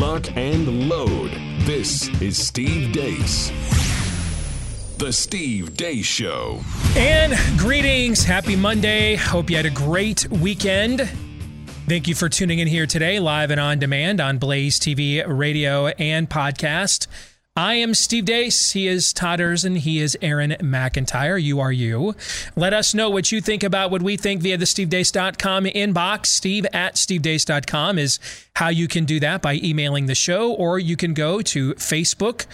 lock, and load. This is Steve Deace. The Steve Deace Show. And greetings. Happy Monday. Hope you had a great weekend. Thank you for tuning in here today, live and on demand on Blaze TV, radio, and podcast. I am Steve Deace. He is Todd Erz, and he is Aaron McIntyre. You are you. Let us know what you think about what we think via the SteveDeace.com inbox. Steve at SteveDeace.com is how you can do that by emailing the show, or you can go to Facebook,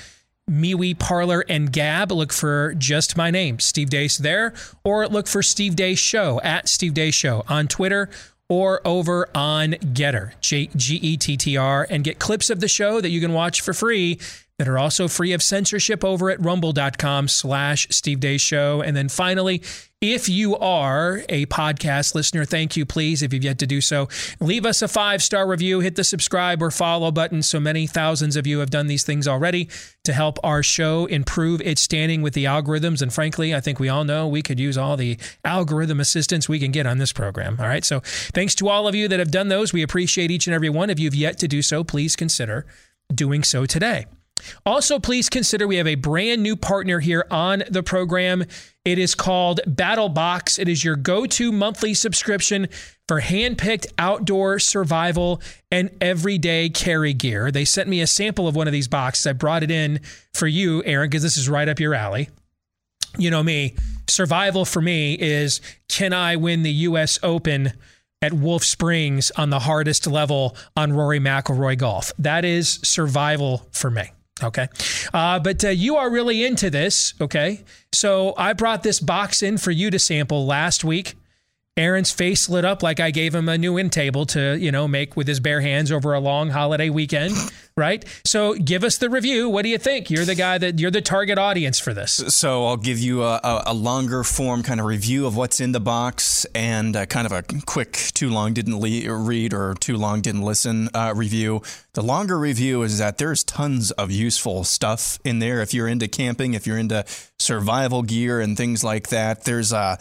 MeWe, Parlor, and Gab. Look for just my name, Steve Deace, there, or look for Steve Deace Show at Steve Deace Show on Twitter or over on Getter, Gettr, and get clips of the show that you can watch for free that are also free of censorship over at rumble.com/Steve Deace Show. And then finally, if you are a podcast listener, thank you, please, if you've yet to do so. Leave us a 5-star review, hit the subscribe or follow button. So many thousands of you have done these things already to help our show improve its standing with the algorithms. And frankly, I think we all know we could use all the algorithm assistance we can get on this program. All right. So thanks to all of you that have done those. We appreciate each and every one. If you've yet to do so, please consider doing so today. Also, please consider we have a brand new partner here on the program. It is called BattlBox. It is your go-to monthly subscription for hand-picked outdoor survival and everyday carry gear. They sent me a sample of one of these boxes. I brought it in for you, Aaron, because this is right up your alley. You know me. Survival for me is, can I win the U.S. Open at Wolf Springs on the hardest level on Rory McIlroy golf? That is survival for me. Okay. But you are really into this. Okay. So I brought this box in for you to sample last week. Aaron's face lit up like I gave him a new end table to, you know, make with his bare hands over a long holiday weekend. Right. So give us the review. What do you think? You're the guy that you're the target audience for this. So I'll give you a longer form kind of review of what's in the box and kind of a quick too long didn't read or too long didn't listen review. The longer review is that there's tons of useful stuff in there. If you're into camping, if you're into survival gear and things like that, there's a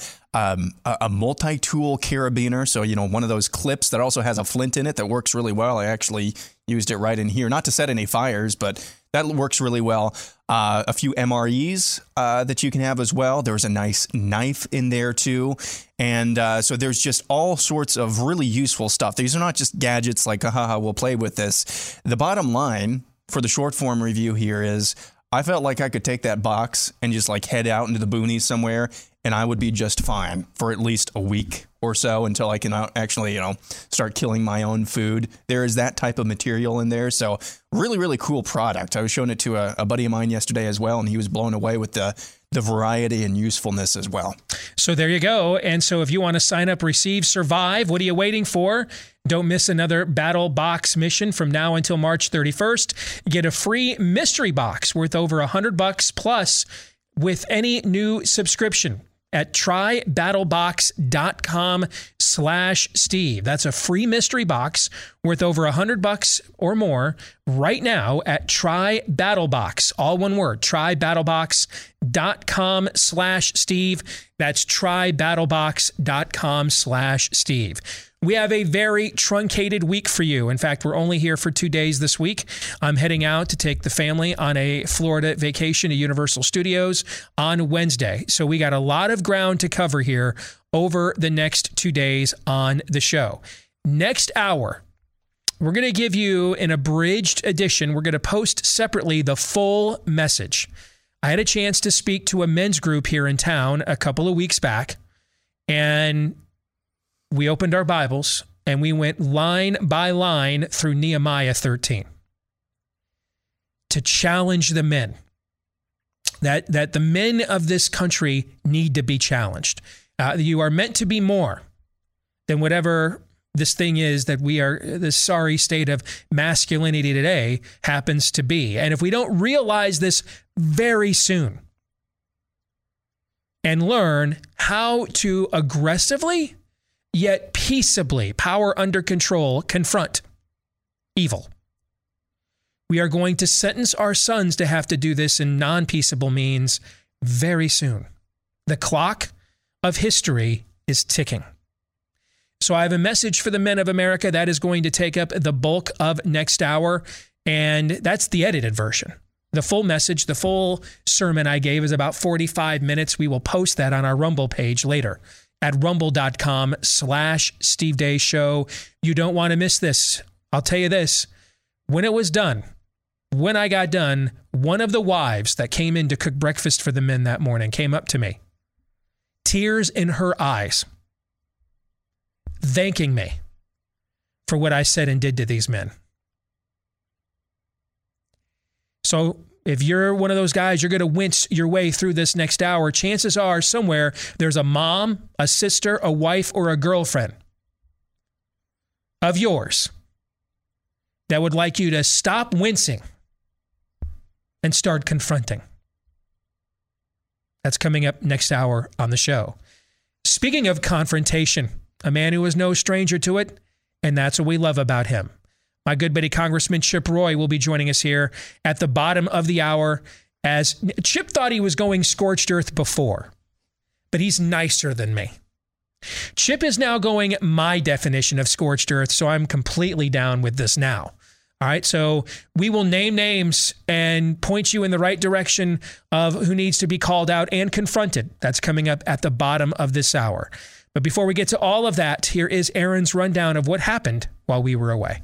multi-tool carabiner. So, you know, one of those clips that also has a flint in it that works really well. I actually used it right in here, not to set any fires, but that works really well. A few MREs that you can have as well. There's a nice knife in there too. And so there's just all sorts of really useful stuff. These are not just gadgets like, haha, we'll play with this. The bottom line for the short form review here is I felt like I could take that box and just like head out into the boonies somewhere and I would be just fine for at least a week or so until I can actually, you know, start killing my own food. There is that type of material in there. So really, really cool product. I was showing it to a buddy of mine yesterday as well, and he was blown away with the variety and usefulness as well. So there you go. And so if you want to sign up, receive, survive, what are you waiting for? Don't miss another Battle Box mission from now until March 31st. Get a free mystery box worth over $100 plus with any new subscription at trybattlebox.com/Steve. That's a free mystery box worth over $100 or more right now at trybattlebox, all one word, trybattlebox.com/Steve. That's trybattlebox.com/Steve. We have a very truncated week for you. In fact, we're only here for 2 days this week. I'm heading out to take the family on a Florida vacation to Universal Studios on Wednesday. So we got a lot of ground to cover here over the next 2 days on the show. Next hour, we're going to give you an abridged edition. We're going to post separately the full message. I had a chance to speak to a men's group here in town a couple of weeks back, and we opened our Bibles and we went line by line through Nehemiah 13 to challenge the men, that the men of this country need to be challenged. You are meant to be more than whatever this thing is that we are, this sorry state of masculinity today happens to be. And if we don't realize this very soon and learn how to aggressively yet peaceably, power under control, confront evil, we are going to sentence our sons to have to do this in non-peaceable means very soon. The clock of history is ticking. So I have a message for the men of America that is going to take up the bulk of next hour. And that's the edited version. The full message, the full sermon I gave is about 45 minutes. We will post that on our Rumble page later at rumble.com/Steve Deace Show. You don't want to miss this. I'll tell you this. When I got done, one of the wives that came in to cook breakfast for the men that morning came up to me, tears in her eyes, thanking me for what I said and did to these men. So if you're one of those guys, you're going to wince your way through this next hour. Chances are somewhere there's a mom, a sister, a wife, or a girlfriend of yours that would like you to stop wincing and start confronting. That's coming up next hour on the show. Speaking of confrontation, a man who is no stranger to it, and that's what we love about him. My good buddy Congressman Chip Roy will be joining us here at the bottom of the hour, as Chip thought he was going scorched earth before, but he's nicer than me. Chip is now going my definition of scorched earth, so I'm completely down with this now. All right, so we will name names and point you in the right direction of who needs to be called out and confronted. That's coming up at the bottom of this hour. But before we get to all of that, here is Aaron's rundown of what happened while we were away.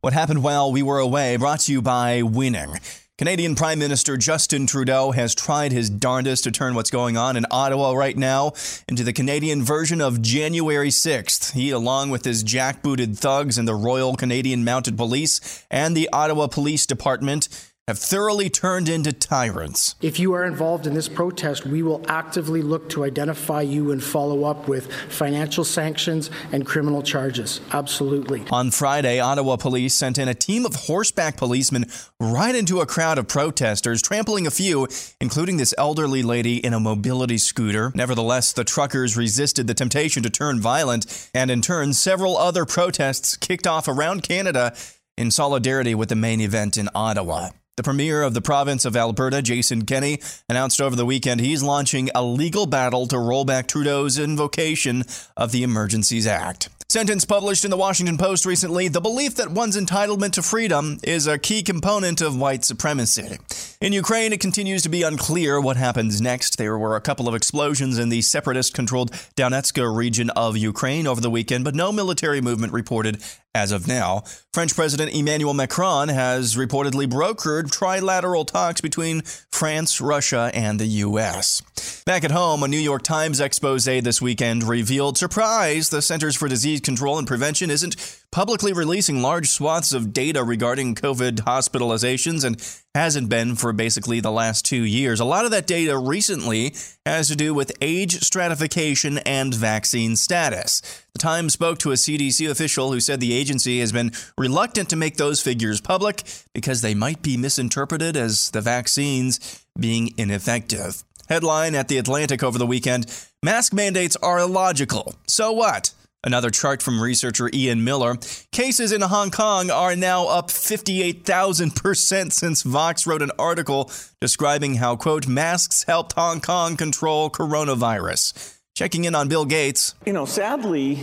What happened while we were away, brought to you by Winning. Canadian Prime Minister Justin Trudeau has tried his darndest to turn what's going on in Ottawa right now into the Canadian version of January 6th. He, along with his jackbooted thugs and the Royal Canadian Mounted Police and the Ottawa Police Department, have thoroughly turned into tyrants. If you are involved in this protest, we will actively look to identify you and follow up with financial sanctions and criminal charges. Absolutely. On Friday, Ottawa police sent in a team of horseback policemen right into a crowd of protesters, trampling a few, including this elderly lady in a mobility scooter. Nevertheless, the truckers resisted the temptation to turn violent, and in turn, several other protests kicked off around Canada in solidarity with the main event in Ottawa. The premier of the province of Alberta, Jason Kenney, announced over the weekend he's launching a legal battle to roll back Trudeau's invocation of the Emergencies Act. Sentence published in the Washington Post recently, the belief that one's entitlement to freedom is a key component of white supremacy. In Ukraine, it continues to be unclear what happens next. There were a couple of explosions in the separatist-controlled Donetsk region of Ukraine over the weekend, but no military movement reported as of now. French President Emmanuel Macron has reportedly brokered trilateral talks between France, Russia, and the U.S. Back at home, a New York Times expose this weekend revealed, surprise, the Centers for Disease Control and Prevention isn't publicly releasing large swaths of data regarding COVID hospitalizations and hasn't been for basically the last 2 years. A lot of that data recently has to do with age stratification and vaccine status. The Times spoke to a CDC official who said the agency has been reluctant to make those figures public because they might be misinterpreted as the vaccines being ineffective. Headline at The Atlantic over the weekend, mask mandates are illogical. So what? Another chart from researcher Ian Miller, cases in Hong Kong are now up 58,000% since Vox wrote an article describing how, quote, masks helped Hong Kong control coronavirus. Checking in on Bill Gates. You know, sadly,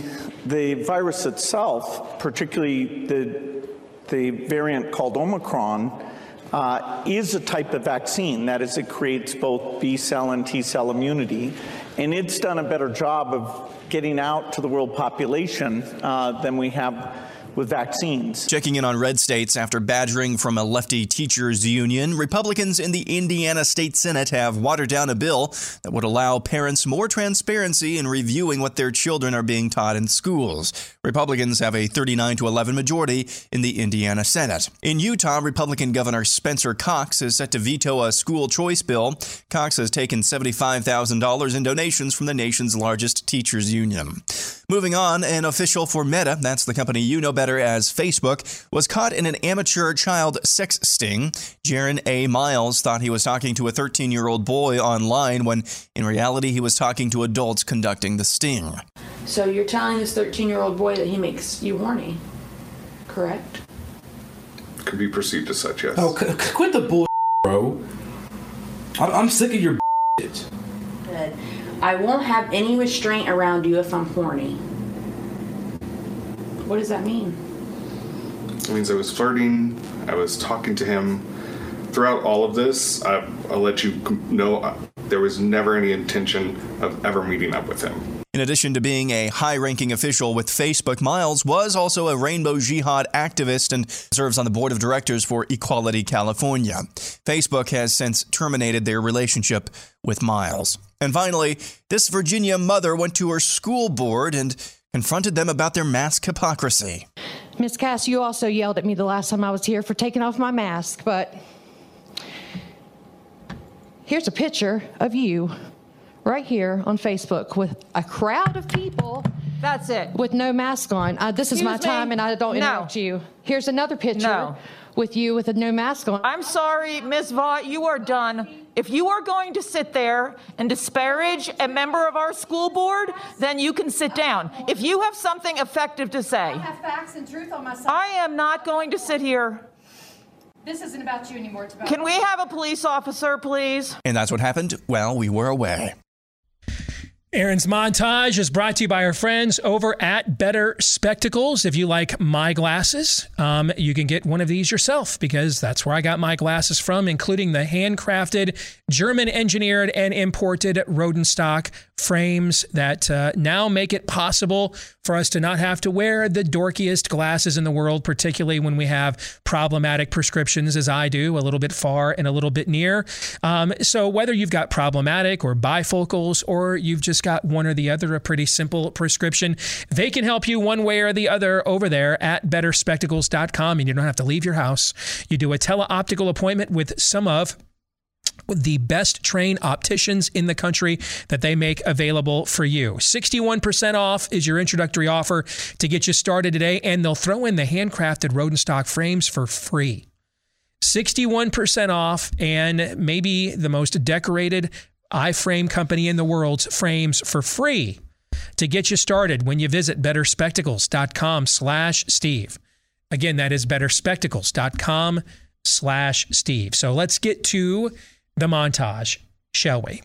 the virus itself, particularly the variant called Omicron, is a type of vaccine. That is, it creates both B cell and T cell immunity. And it's done a better job of getting out to the world population than we have with vaccines. Checking in on red states after badgering from a lefty teachers union, Republicans in the Indiana State Senate have watered down a bill that would allow parents more transparency in reviewing what their children are being taught in schools. Republicans have a 39-11 majority in the Indiana Senate. In Utah, Republican Governor Spencer Cox is set to veto a school choice bill. Cox has taken $75,000 in donations from the nation's largest teachers union. Moving on, an official for Meta, that's the company you know better as Facebook, was caught in an amateur child sex sting. Jaron A. Miles thought he was talking to a 13-year-old boy online when in reality he was talking to adults conducting the sting. So you're telling this 13-year-old boy that he makes you horny, correct? Could be perceived as such, yes. Oh, quit the bull, bro. I'm sick of your shit. Good. I won't have any restraint around you if I'm horny. What does that mean? It means I was flirting. I was talking to him throughout all of this. I'll let you know there was never any intention of ever meeting up with him. In addition to being a high-ranking official with Facebook, Miles was also a Rainbow Jihad activist and serves on the board of directors for Equality California. Facebook has since terminated their relationship with Miles. And finally, this Virginia mother went to her school board and confronted them about their mask hypocrisy. Miss Cass, you also yelled at me the last time I was here for taking off my mask, but here's a picture of you right here on Facebook with a crowd of people. That's it. With no mask on. This is my time and I don't interrupt you. Here's another picture with you with a no mask on. I'm sorry, Ms. Vaught, you are done. If you are going to sit there and disparage a member of our school board, then you can sit down. If you have something effective to say. I have facts and truth on my side. I am not going to sit here. This isn't about you anymore. It's about Can we have a police officer, please? And that's what happened while we were away. Erin's montage is brought to you by our friends over at Better Spectacles. If you like my glasses, you can get one of these yourself because that's where I got my glasses from, including the handcrafted, German-engineered and imported Rodenstock frames that now make it possible for us to not have to wear the dorkiest glasses in the world, particularly when we have problematic prescriptions, as I do, a little bit far and a little bit near. So whether you've got problematic or bifocals or you've just got one or the other, a pretty simple prescription, they can help you one way or the other over there at BetterSpectacles.com, and you don't have to leave your house. You do a teleoptical appointment with some of the best trained opticians in the country that they make available for you. 61% off is your introductory offer to get you started today, and they'll throw in the handcrafted Rodenstock frames for free. 61% off, and maybe the most decorated iFrame company in the world's frames for free to get you started when you visit betterspectacles.com/Steve. Again, that is betterspectacles.com/Steve. So let's get to the montage, shall we?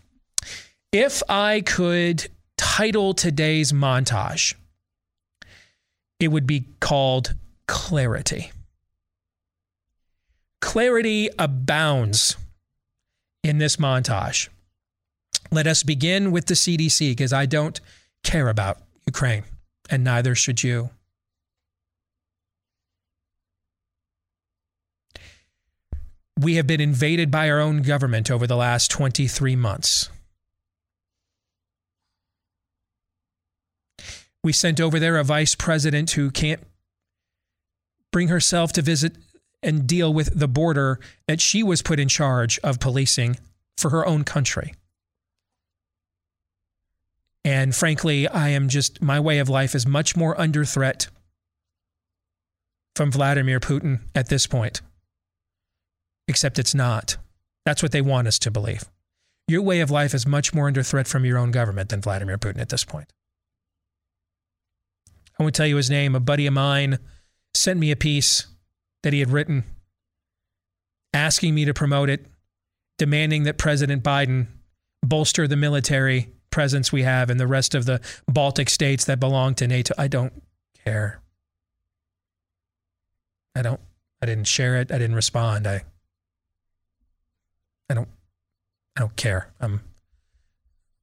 If I could title today's montage, it would be called Clarity. Clarity abounds in this montage. Let us begin with the CDC, because I don't care about Ukraine, and neither should you. We have been invaded by our own government over the last 23 months. We sent over there a vice president who can't bring herself to visit and deal with the border that she was put in charge of policing for her own country. And frankly, I am just, my way of life is much more under threat from Vladimir Putin at this point. Except it's not. That's what they want us to believe. Your way of life is much more under threat from your own government than Vladimir Putin at this point. I won't tell you his name. A buddy of mine sent me a piece that he had written asking me to promote it, demanding that President Biden bolster the military presence we have in the rest of the Baltic states that belong to NATO. I don't care. I didn't share it. I didn't respond. I don't care. I'm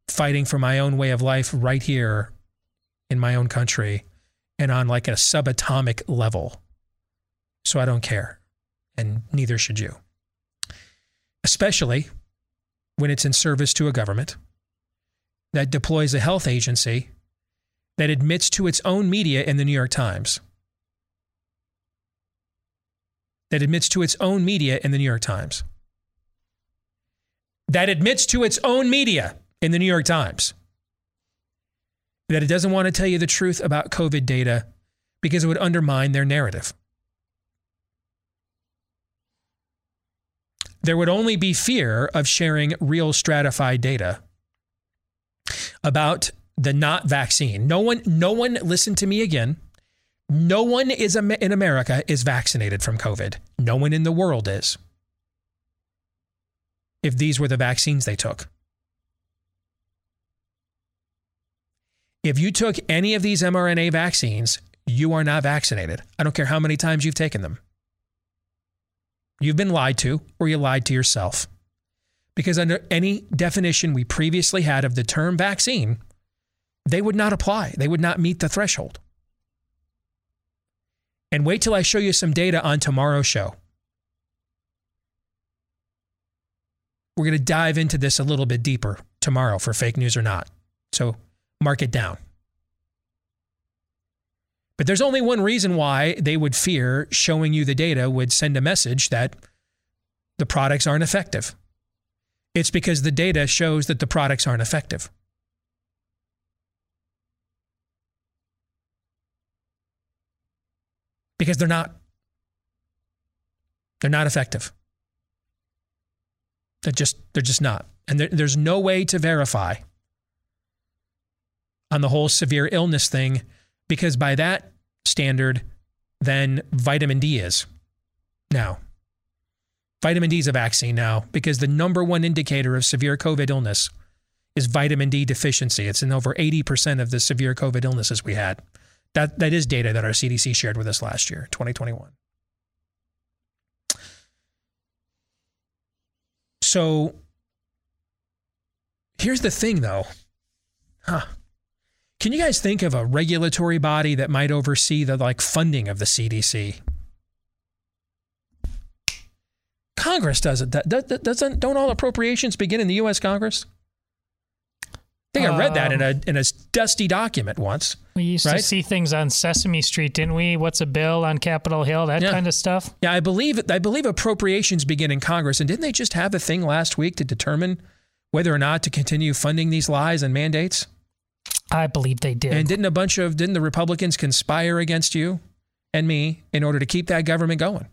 fighting for my own way of life right here in my own country and on like a subatomic level. So I don't care. And neither should you. Especially when it's in service to a government that deploys a health agency that admits to its own media in the New York Times. That it doesn't want to tell you the truth about COVID data because it would undermine their narrative. There would only be fear of sharing real stratified data about the not vaccine. No one, listen to me again. No one is in America is vaccinated from COVID. No one in the world is. If these were the vaccines they took. If you took any of these mRNA vaccines, you are not vaccinated. I don't care how many times you've taken them. You've been lied to, or you lied to yourself. Because under any definition we previously had of the term vaccine, they would not apply. They would not meet the threshold. And wait till I show you some data on tomorrow's show. We're going to dive into this a little bit deeper tomorrow for fake news or not. So mark it down. But there's only one reason why they would fear showing you the data would send a message that the products aren't effective. It's because the data shows that the products aren't effective. Because they're not. They're not effective. They're just not. And there's no way to verify on the whole severe illness thing, because by that standard, then vitamin D is now. Vitamin D is a vaccine now, because the number one indicator of severe COVID illness is vitamin D deficiency. It's in over 80% of the severe COVID illnesses we had. That is data that our CDC shared with us last year, 2021. So here's the thing, though. Can you guys think of a regulatory body that might oversee the funding of the CDC? Congress does it. Don't all appropriations begin in the U.S. Congress? I think I read that in a dusty document once. We used to see things on Sesame Street, didn't we? What's a bill on Capitol Hill? That kind of stuff. Yeah, I believe appropriations begin in Congress. And didn't they just have a thing last week to determine whether or not to continue funding these lies and mandates? I believe they did. And didn't the Republicans conspire against you and me in order to keep that government going?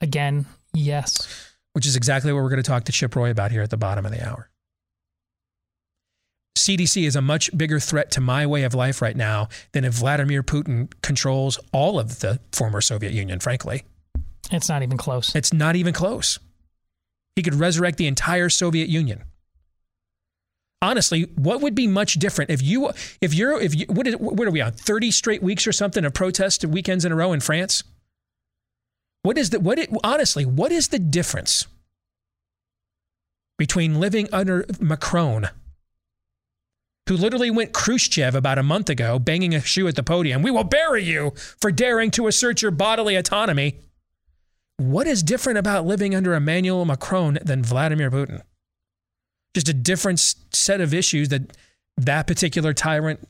Again, yes. Which is exactly what we're going to talk to Chip Roy about here at the bottom of the hour. CDC is a much bigger threat to my way of life right now than if Vladimir Putin controls all of the former Soviet Union, frankly. It's not even close. It's not even close. He could resurrect the entire Soviet Union. Honestly, what would be much different if you what are we on, 30 straight weeks or something of protest weekends in a row in France? What is the difference between living under Macron, who literally went Khrushchev about a month ago, banging a shoe at the podium, "We will bury you for daring to assert your bodily autonomy"? What is different about living under Emmanuel Macron than Vladimir Putin? Just a different set of issues that particular tyrant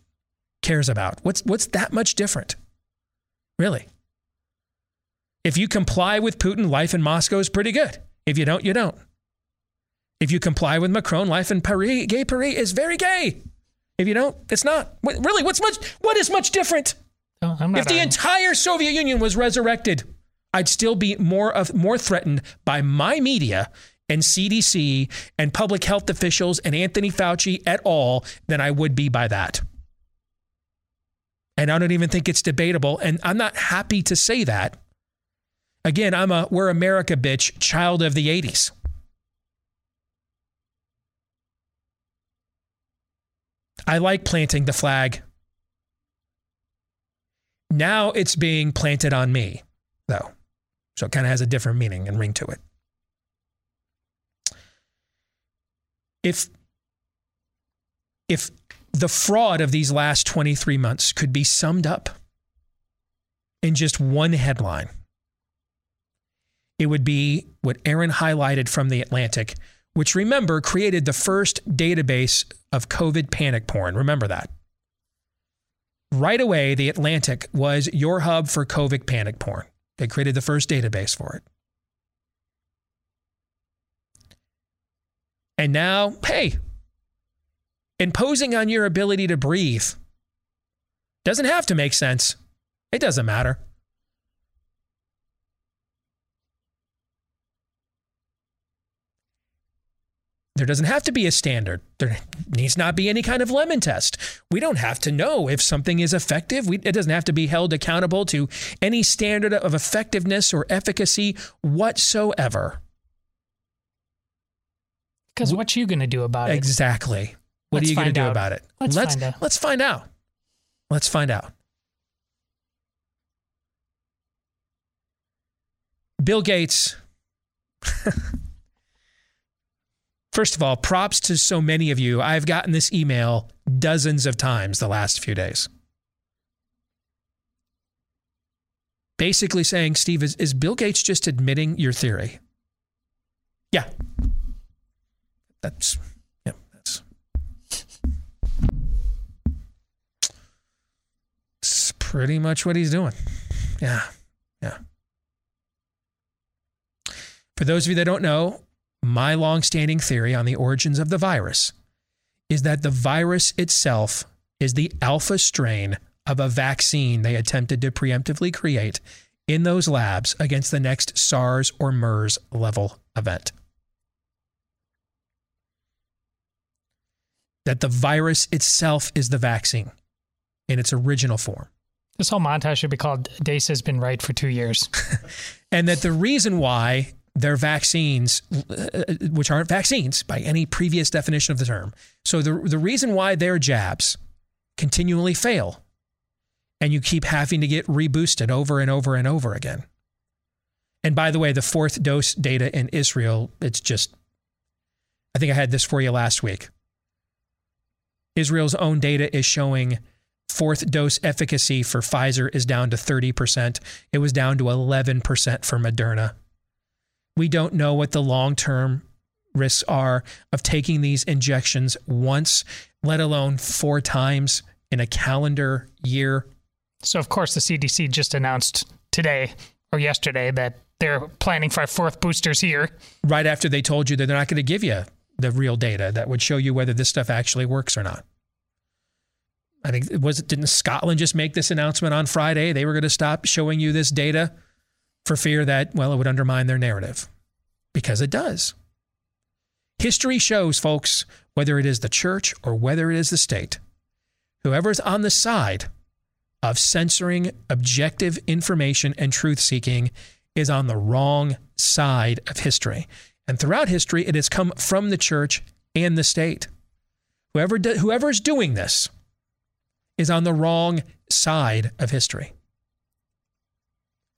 cares about. What's that much different? Really? If you comply with Putin, life in Moscow is pretty good. If you don't, you don't. If you comply with Macron, life in Paris is very gay. If you don't, it's not. Really, what is much different? Oh, if the entire Soviet Union was resurrected, I'd still be more threatened by my media and CDC and public health officials and Anthony Fauci et al. Than I would be by that. And I don't even think it's debatable. And I'm not happy to say that. Again, I'm a "we're America, bitch" child of the 80s. I like planting the flag. Now it's being planted on me, though. So it kind of has a different meaning and ring to it. If the fraud of these last 23 months could be summed up in just one headline, it would be what Aaron highlighted from The Atlantic, which, remember, created the first database of COVID panic porn. Remember that. Right away, The Atlantic was your hub for COVID panic porn. They created the first database for it. And now, hey, imposing on your ability to breathe doesn't have to make sense. It doesn't matter. There doesn't have to be a standard. There needs not be any kind of lemon test. We don't have to know if something is effective. It doesn't have to be held accountable to any standard of effectiveness or efficacy whatsoever. Because what are you going to do about it? Exactly. What are you going to do about it? Let's find out. Bill Gates First of all, props to so many of you. I've gotten this email dozens of times the last few days. Basically saying, Steve, is Bill Gates just admitting your theory? Yeah. That's it's pretty much what he's doing. Yeah. Yeah. For those of you that don't know, my longstanding theory on the origins of the virus is that the virus itself is the alpha strain of a vaccine they attempted to preemptively create in those labs against the next SARS or MERS level event. That the virus itself is the vaccine in its original form. This whole montage should be called Deace has been right for 2 years. And that the reason why their vaccines, which aren't vaccines by any previous definition of the term, so the reason why their jabs continually fail and you keep having to get reboosted over and over and over again. And by the way, the fourth dose data in Israel, it's just, I think I had this for you last week. Israel's own data is showing fourth dose efficacy for Pfizer is down to 30%. It was down to 11% for Moderna. We don't know what the long-term risks are of taking these injections once, let alone 4 times in a calendar year. So, of course, the CDC just announced today or yesterday that they're planning for our fourth boosters here. Right after they told you that they're not going to give you the real data that would show you whether this stuff actually works or not. I think didn't Scotland just make this announcement on Friday? They were going to stop showing you this data for fear that, well, it would undermine their narrative. Because it does. History shows, folks, whether it is the church or whether it is the state, whoever's on the side of censoring objective information and truth-seeking is on the wrong side of history. And throughout history, it has come from the church and the state. Whoever's doing this is on the wrong side of history.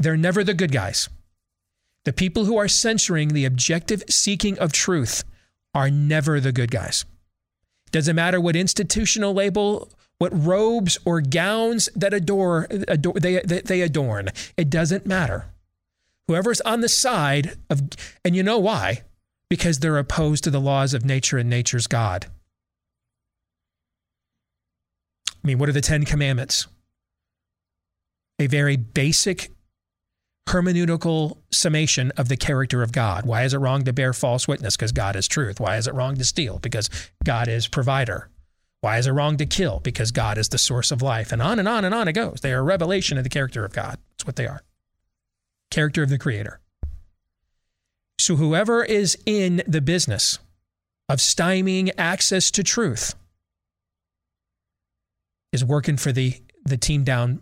They're never the good guys. The people who are censoring the objective seeking of truth are never the good guys. Doesn't matter what institutional label, what robes or gowns that they adorn. It doesn't matter. Whoever's on the side of, and you know why? Because they're opposed to the laws of nature and nature's God. I mean, what are the 10 commandments? A very basic hermeneutical summation of the character of God. Why is it wrong to bear false witness? Because God is truth. Why is it wrong to steal? Because God is provider. Why is it wrong to kill? Because God is the source of life. And on and on and on it goes. They are a revelation of the character of God. That's what they are. Character of the Creator. So whoever is in the business of stymieing access to truth is working for the team down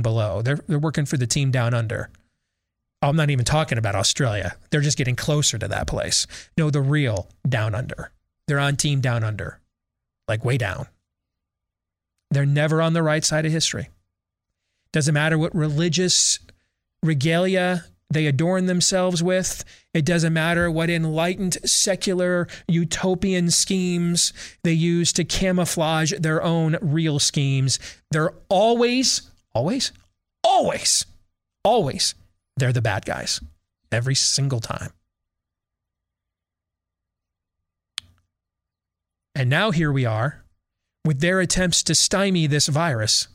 below. They're working for the team down under. I'm not even talking about Australia. They're just getting closer to that place. No, the real down under. They're on team down under. Like way down. They're never on the right side of history. Doesn't matter what religious regalia they adorn themselves with. It doesn't matter what enlightened secular utopian schemes they use to camouflage their own real schemes. They're always, they're the bad guys. Every single time. And now here we are with their attempts to stymie this virus.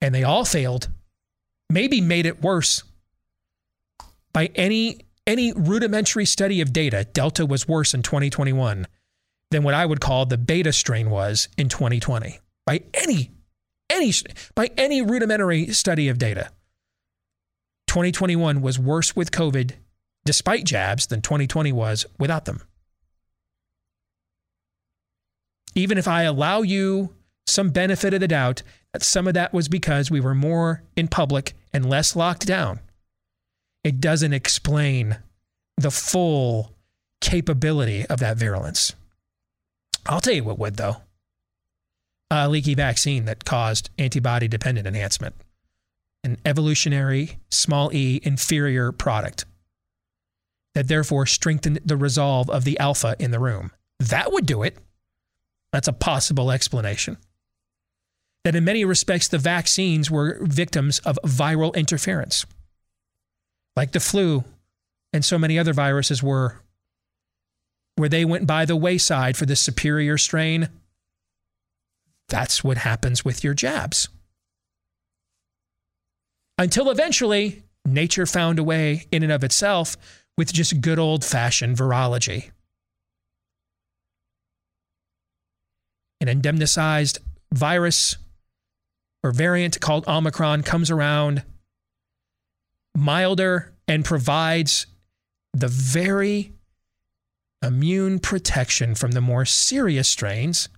And they all failed, maybe made it worse. By any rudimentary study of data, Delta was worse in 2021 than what I would call the beta strain was in 2020. By any rudimentary study of data, 2021 was worse with COVID despite jabs than 2020 was without them. Even if I allow you some benefit of the doubt that some of that was because we were more in public and less locked down, it doesn't explain the full capability of that virulence. I'll tell you what would, though. A leaky vaccine that caused antibody-dependent enhancement. An evolutionary, small e, inferior product that therefore strengthened the resolve of the alpha in the room. That would do it. That's a possible explanation. That in many respects, the vaccines were victims of viral interference, like the flu and so many other viruses were, where they went by the wayside for the superior strain. That's what happens with your jabs. Until eventually, nature found a way in and of itself with just good old-fashioned virology. An endemicized virus or variant called Omicron comes around, milder, and provides the very immune protection from the more serious strains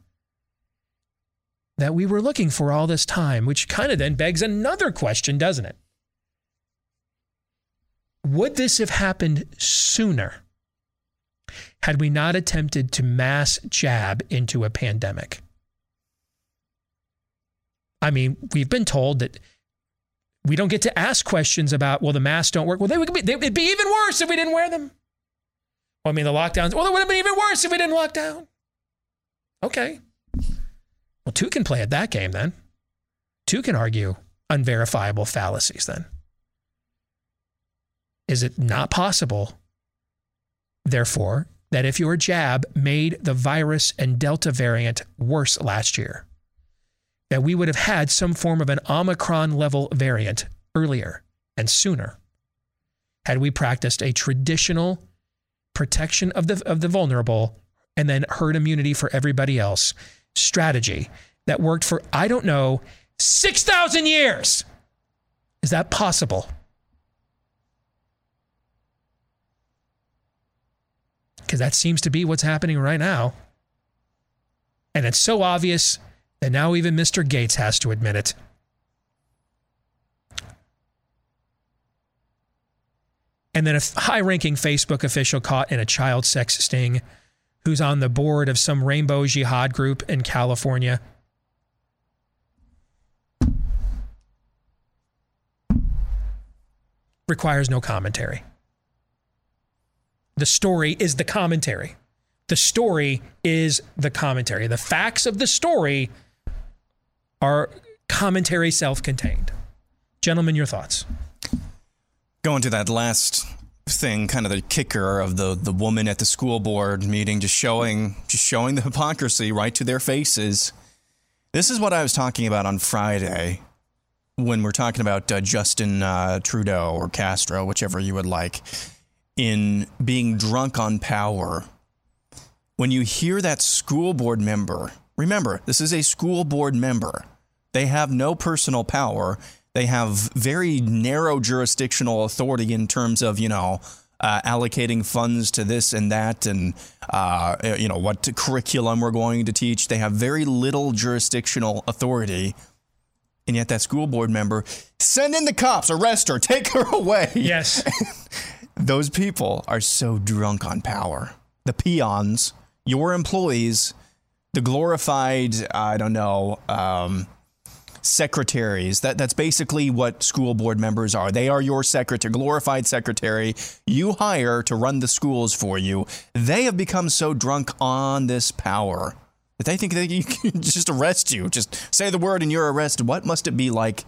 that we were looking for all this time, which kind of then begs another question, doesn't it? Would this have happened sooner had we not attempted to mass jab into a pandemic? I mean, we've been told that we don't get to ask questions about, well, the masks don't work. Well, it'd be even worse if we didn't wear them. Well, I mean, the lockdowns, well, it would have been even worse if we didn't lock down. Okay. Well, two can play at that game then. Two can argue unverifiable fallacies then. Is it not possible, therefore, that if your jab made the virus and Delta variant worse last year, that we would have had some form of an Omicron-level variant earlier and sooner had we practiced a traditional protection of the vulnerable and then herd immunity for everybody else strategy that worked for, I don't know, 6,000 years? Is that possible? Because that seems to be what's happening right now. And it's so obvious that now even Mr. Gates has to admit it. And then a high-ranking Facebook official caught in a child sex sting who's on the board of some rainbow jihad group in California. Requires no commentary. The story is the commentary. The story is the commentary. The facts of the story are commentary self-contained. Gentlemen, your thoughts? Going to that last thing, kind of the kicker of the woman at the school board meeting, just showing the hypocrisy right to their faces. This is what I was talking about on Friday when we're talking about Justin Trudeau or Castro, whichever you would like, in being drunk on power. When you hear that school board member, remember, this is a school board member. They have no personal power. They have very narrow jurisdictional authority in terms of, allocating funds to this and that and, what curriculum we're going to teach. They have very little jurisdictional authority. And yet that school board member, send in the cops, arrest her, take her away. Yes. Those people are so drunk on power. The peons. Your employees, the glorified, secretaries. That's basically what school board members are. They are your secretary, glorified secretary you hire to run the schools for you. They have become so drunk on this power that they think that you can just arrest you. Just say the word and you're arrested. What must it be like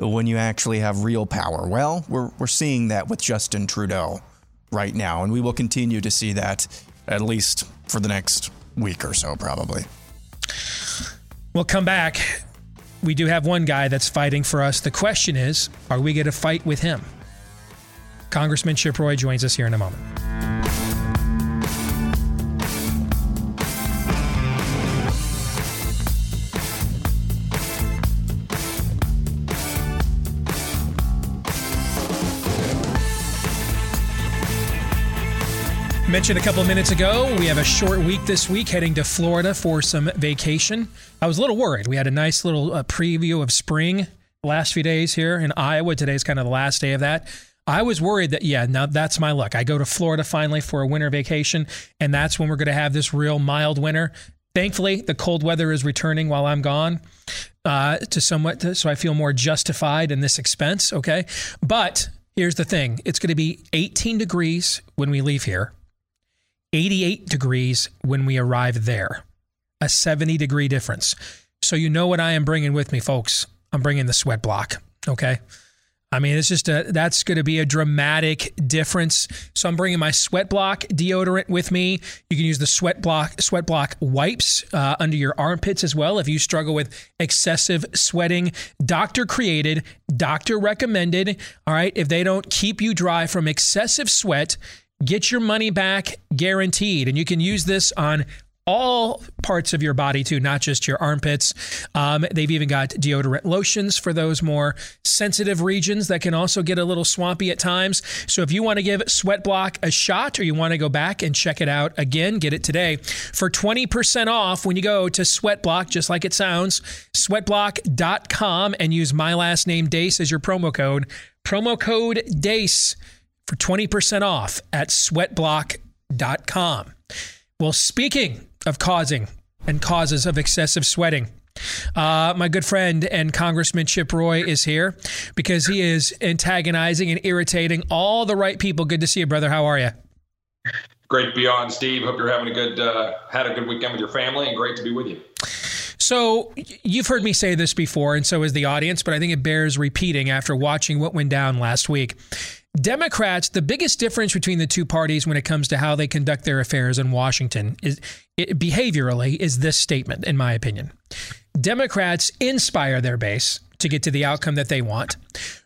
when you actually have real power? Well, we're seeing that with Justin Trudeau right now, and we will continue to see that at least for the next week or so, probably. We'll come back. We do have one guy that's fighting for us. The question is, are we going to fight with him? Congressman Chip Roy joins us here in a moment. Mentioned a couple of minutes ago, we have a short week this week, heading to Florida for some vacation. I was a little worried. We had a nice little preview of spring the last few days here in Iowa. Today's kind of the last day of that. I was worried that, now that's my luck. I go to Florida finally for a winter vacation, and that's when we're going to have this real mild winter. Thankfully, the cold weather is returning while I'm gone, so I feel more justified in this expense, okay? But Here's the thing. It's going to be 18 degrees when we leave here, 88 degrees when we arrive there, a 70-degree difference. So you know what I am bringing with me, folks. I'm bringing the sweat block, okay? I mean, it's just that's going to be a dramatic difference. So I'm bringing my SweatBlock deodorant with me. You can use the SweatBlock wipes under your armpits as well if you struggle with excessive sweating. Doctor created, doctor recommended. All right, if they don't keep you dry from excessive sweat, get your money back guaranteed. And you can use this on all parts of your body too, not just your armpits. They've even got deodorant lotions for those more sensitive regions that can also get a little swampy at times. So if you want to give SweatBlock a shot or you want to go back and check it out again, get it today for 20% off when you go to SweatBlock, just like it sounds, SweatBlock.com, and use my last name Deace as your promo code Deace for 20% off at SweatBlock.com. Well, speaking of causing and causes of excessive sweating, my good friend and Congressman Chip Roy is here because he is antagonizing and irritating all the right people. Good to see you, brother. How are you? Great to be on, Steve. Hope you're having a good, had a good weekend with your family, and great to be with you. So you've heard me say this before, and so has the audience, but I think it bears repeating after watching what went down last week. Democrats, the biggest difference between the two parties when it comes to how they conduct their affairs in Washington is behaviorally this statement, in my opinion. Democrats inspire their base to get to the outcome that they want.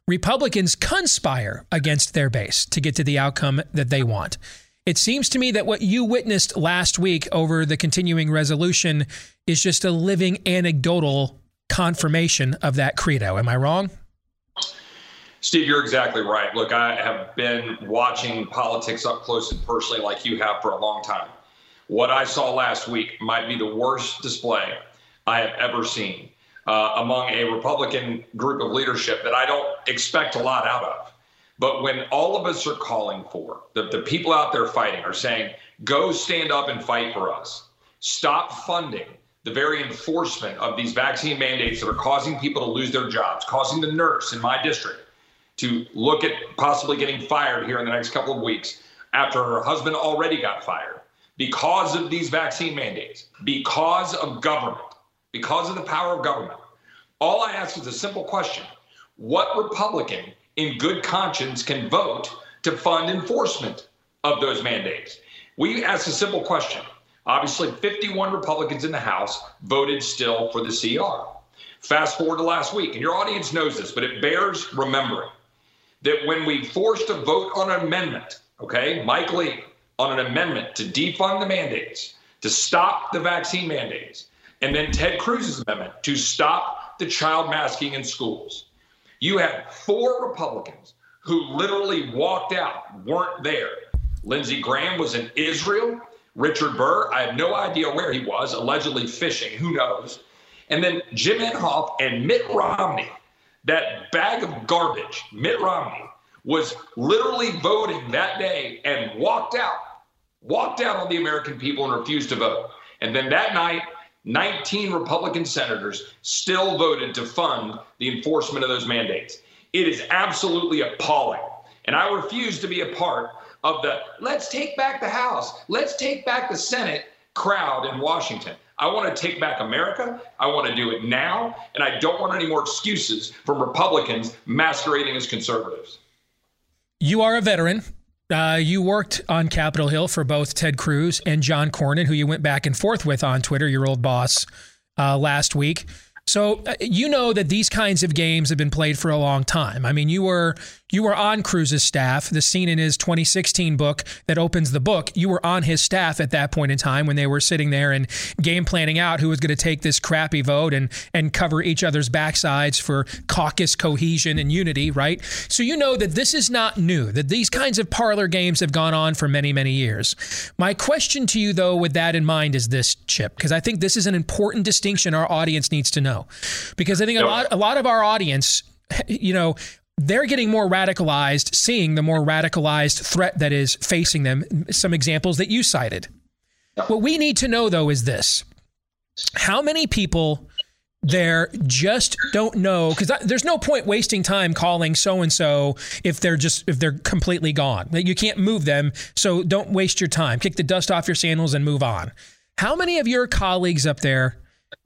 Republicans conspire against their base to get to the outcome that they want. It seems to me that what you witnessed last week over the continuing resolution is just a living anecdotal confirmation of that credo. Am I wrong? Steve, you're exactly right. Look, I have been watching politics up close and personally like you have for a long time. What I saw last week might be the worst display I have ever seen among a Republican group of leadership that I don't expect a lot out of. But when all of us are calling for, the people out there fighting are saying, go stand up and fight for us. Stop funding the very enforcement of these vaccine mandates that are causing people to lose their jobs, causing the nurse in my district to look at possibly getting fired here in the next couple of weeks after her husband already got fired because of these vaccine mandates, because of government, because of the power of government. All I ask is a simple question. What Republican in good conscience can vote to fund enforcement of those mandates? We asked a simple question. Obviously, 51 Republicans in the House voted still for the CR. Fast forward to last week, and your audience knows this, but it bears remembering that when we forced a vote on an amendment, okay, Mike Lee, on an amendment to defund the mandates, to stop the vaccine mandates, and then Ted Cruz's amendment to stop the child masking in schools, you had four Republicans who literally walked out, weren't there. Lindsey Graham was in Israel. Richard Burr, I have no idea where he was, allegedly fishing, who knows. And then Jim Inhofe and Mitt Romney, that bag of garbage, Mitt Romney, was literally voting that day and walked out on the American people and refused to vote. And then that night, 19 Republican senators still voted to fund the enforcement of those mandates. It is absolutely appalling. And I refuse to be a part of the let's take back the House, let's take back the Senate crowd in Washington. I want to take back America. I want to do it now. And I don't want any more excuses from Republicans masquerading as conservatives. You are a veteran. You worked on Capitol Hill for both Ted Cruz and John Cornyn, who you went back and forth with on Twitter, your old boss, last week. So you know that these kinds of games have been played for a long time. I mean, you were on Cruz's staff, the scene in his 2016 book that opens the book. You were on his staff at that point in time when they were sitting there and game planning out who was going to take this crappy vote and cover each other's backsides for caucus cohesion and unity, right? So you know that this is not new, that these kinds of parlor games have gone on for many, many years. My question to you, though, with that in mind is this, Chip, because I think this is an important distinction our audience needs to know. Because I think a lot of our audience, you know, they're getting more radicalized, seeing the more radicalized threat that is facing them. Some examples that you cited. What we need to know, though, is this. How many people They're just don't know, because there's no point wasting time calling so-and-so if they're completely gone. You can't move them, so don't waste your time. Kick the dust off your sandals and move on. How many of your colleagues up there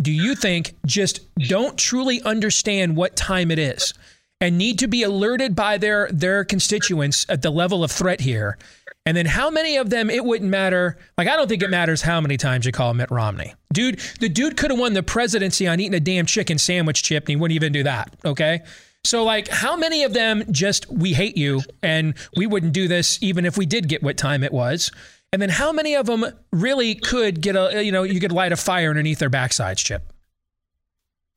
do you think just don't truly understand what time it is and need to be alerted by their constituents at the level of threat here? And then how many of them, it wouldn't matter. Like, I don't think it matters how many times you call Mitt Romney. Dude, the dude could have won the presidency on eating a damn chicken sandwich, Chip, and he wouldn't even do that, okay? So, like, how many of them just, we hate you, and we wouldn't do this even if we did get what time it was? And then how many of them really could get you could light a fire underneath their backsides, Chip?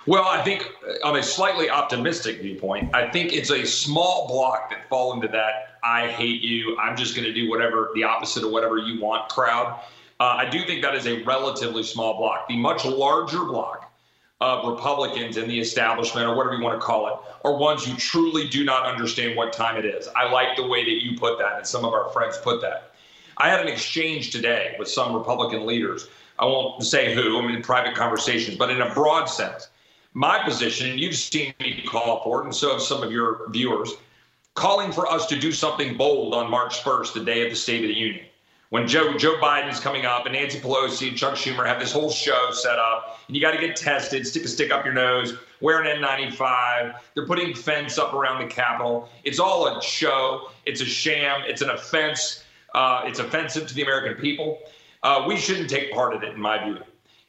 Well, I think on a slightly optimistic viewpoint, I think it's a small block that fall into that I hate you, I'm just going to do whatever, the opposite of whatever you want crowd. I do think that is a relatively small block. The much larger block of Republicans in the establishment, or whatever you want to call it, are ones who truly do not understand what time it is. I like the way that you put that, and some of our friends put that. I had an exchange today with some Republican leaders. I won't say who, I'm in private conversations, but in a broad sense, my position, and you've seen me call for it, and so have some of your viewers, calling for us to do something bold on March 1st, the day of the State of the Union, when Joe Biden's coming up and Nancy Pelosi and Chuck Schumer have this whole show set up, and you got to get tested, stick a stick up your nose, wear an N95. They're putting fence up around the Capitol. It's all a show. It's a sham. It's an offense. It's offensive to the American people. We shouldn't take part in it, in my view.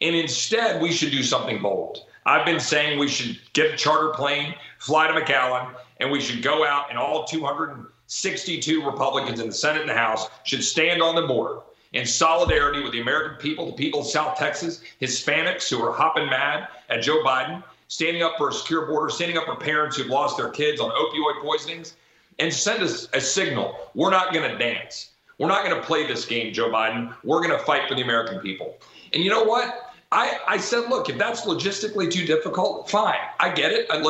And instead, we should do something bold. I've been saying we should get a charter plane, fly to McAllen, and we should go out, and all 262 Republicans in the Senate and the House should stand on the border in solidarity with the American people, the people of South Texas, Hispanics who are hopping mad at Joe Biden, standing up for a secure border, standing up for parents who've lost their kids on opioid poisonings, and send us a signal. We're not going to dance. We're not going to play this game, Joe Biden. We're going to fight for the American people. And you know what? I said, look, if that's logistically too difficult, fine. I get it. I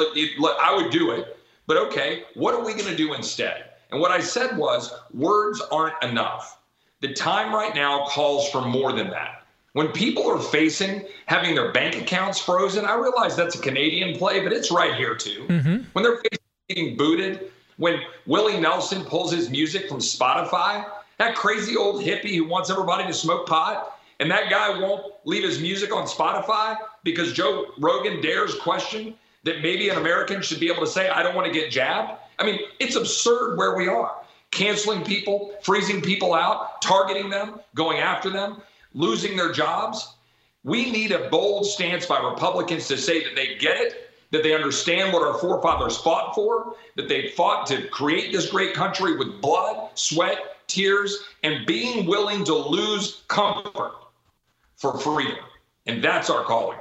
would do it. But okay, what are we going to do instead? And what I said was, words aren't enough. The time right now calls for more than that. When people are facing having their bank accounts frozen, I realize that's a Canadian play, but it's right here too. Mm-hmm. When they're facing getting booted, when Willie Nelson pulls his music from Spotify, that crazy old hippie who wants everybody to smoke pot, and that guy won't leave his music on Spotify because Joe Rogan dares question that maybe an American should be able to say, I don't want to get jabbed. I mean, it's absurd where we are. Canceling people, freezing people out, targeting them, going after them, losing their jobs. We need a bold stance by Republicans to say that they get it, that they understand what our forefathers fought for, that they fought to create this great country with blood, sweat, tears, and being willing to lose comfort for freedom. And that's our calling.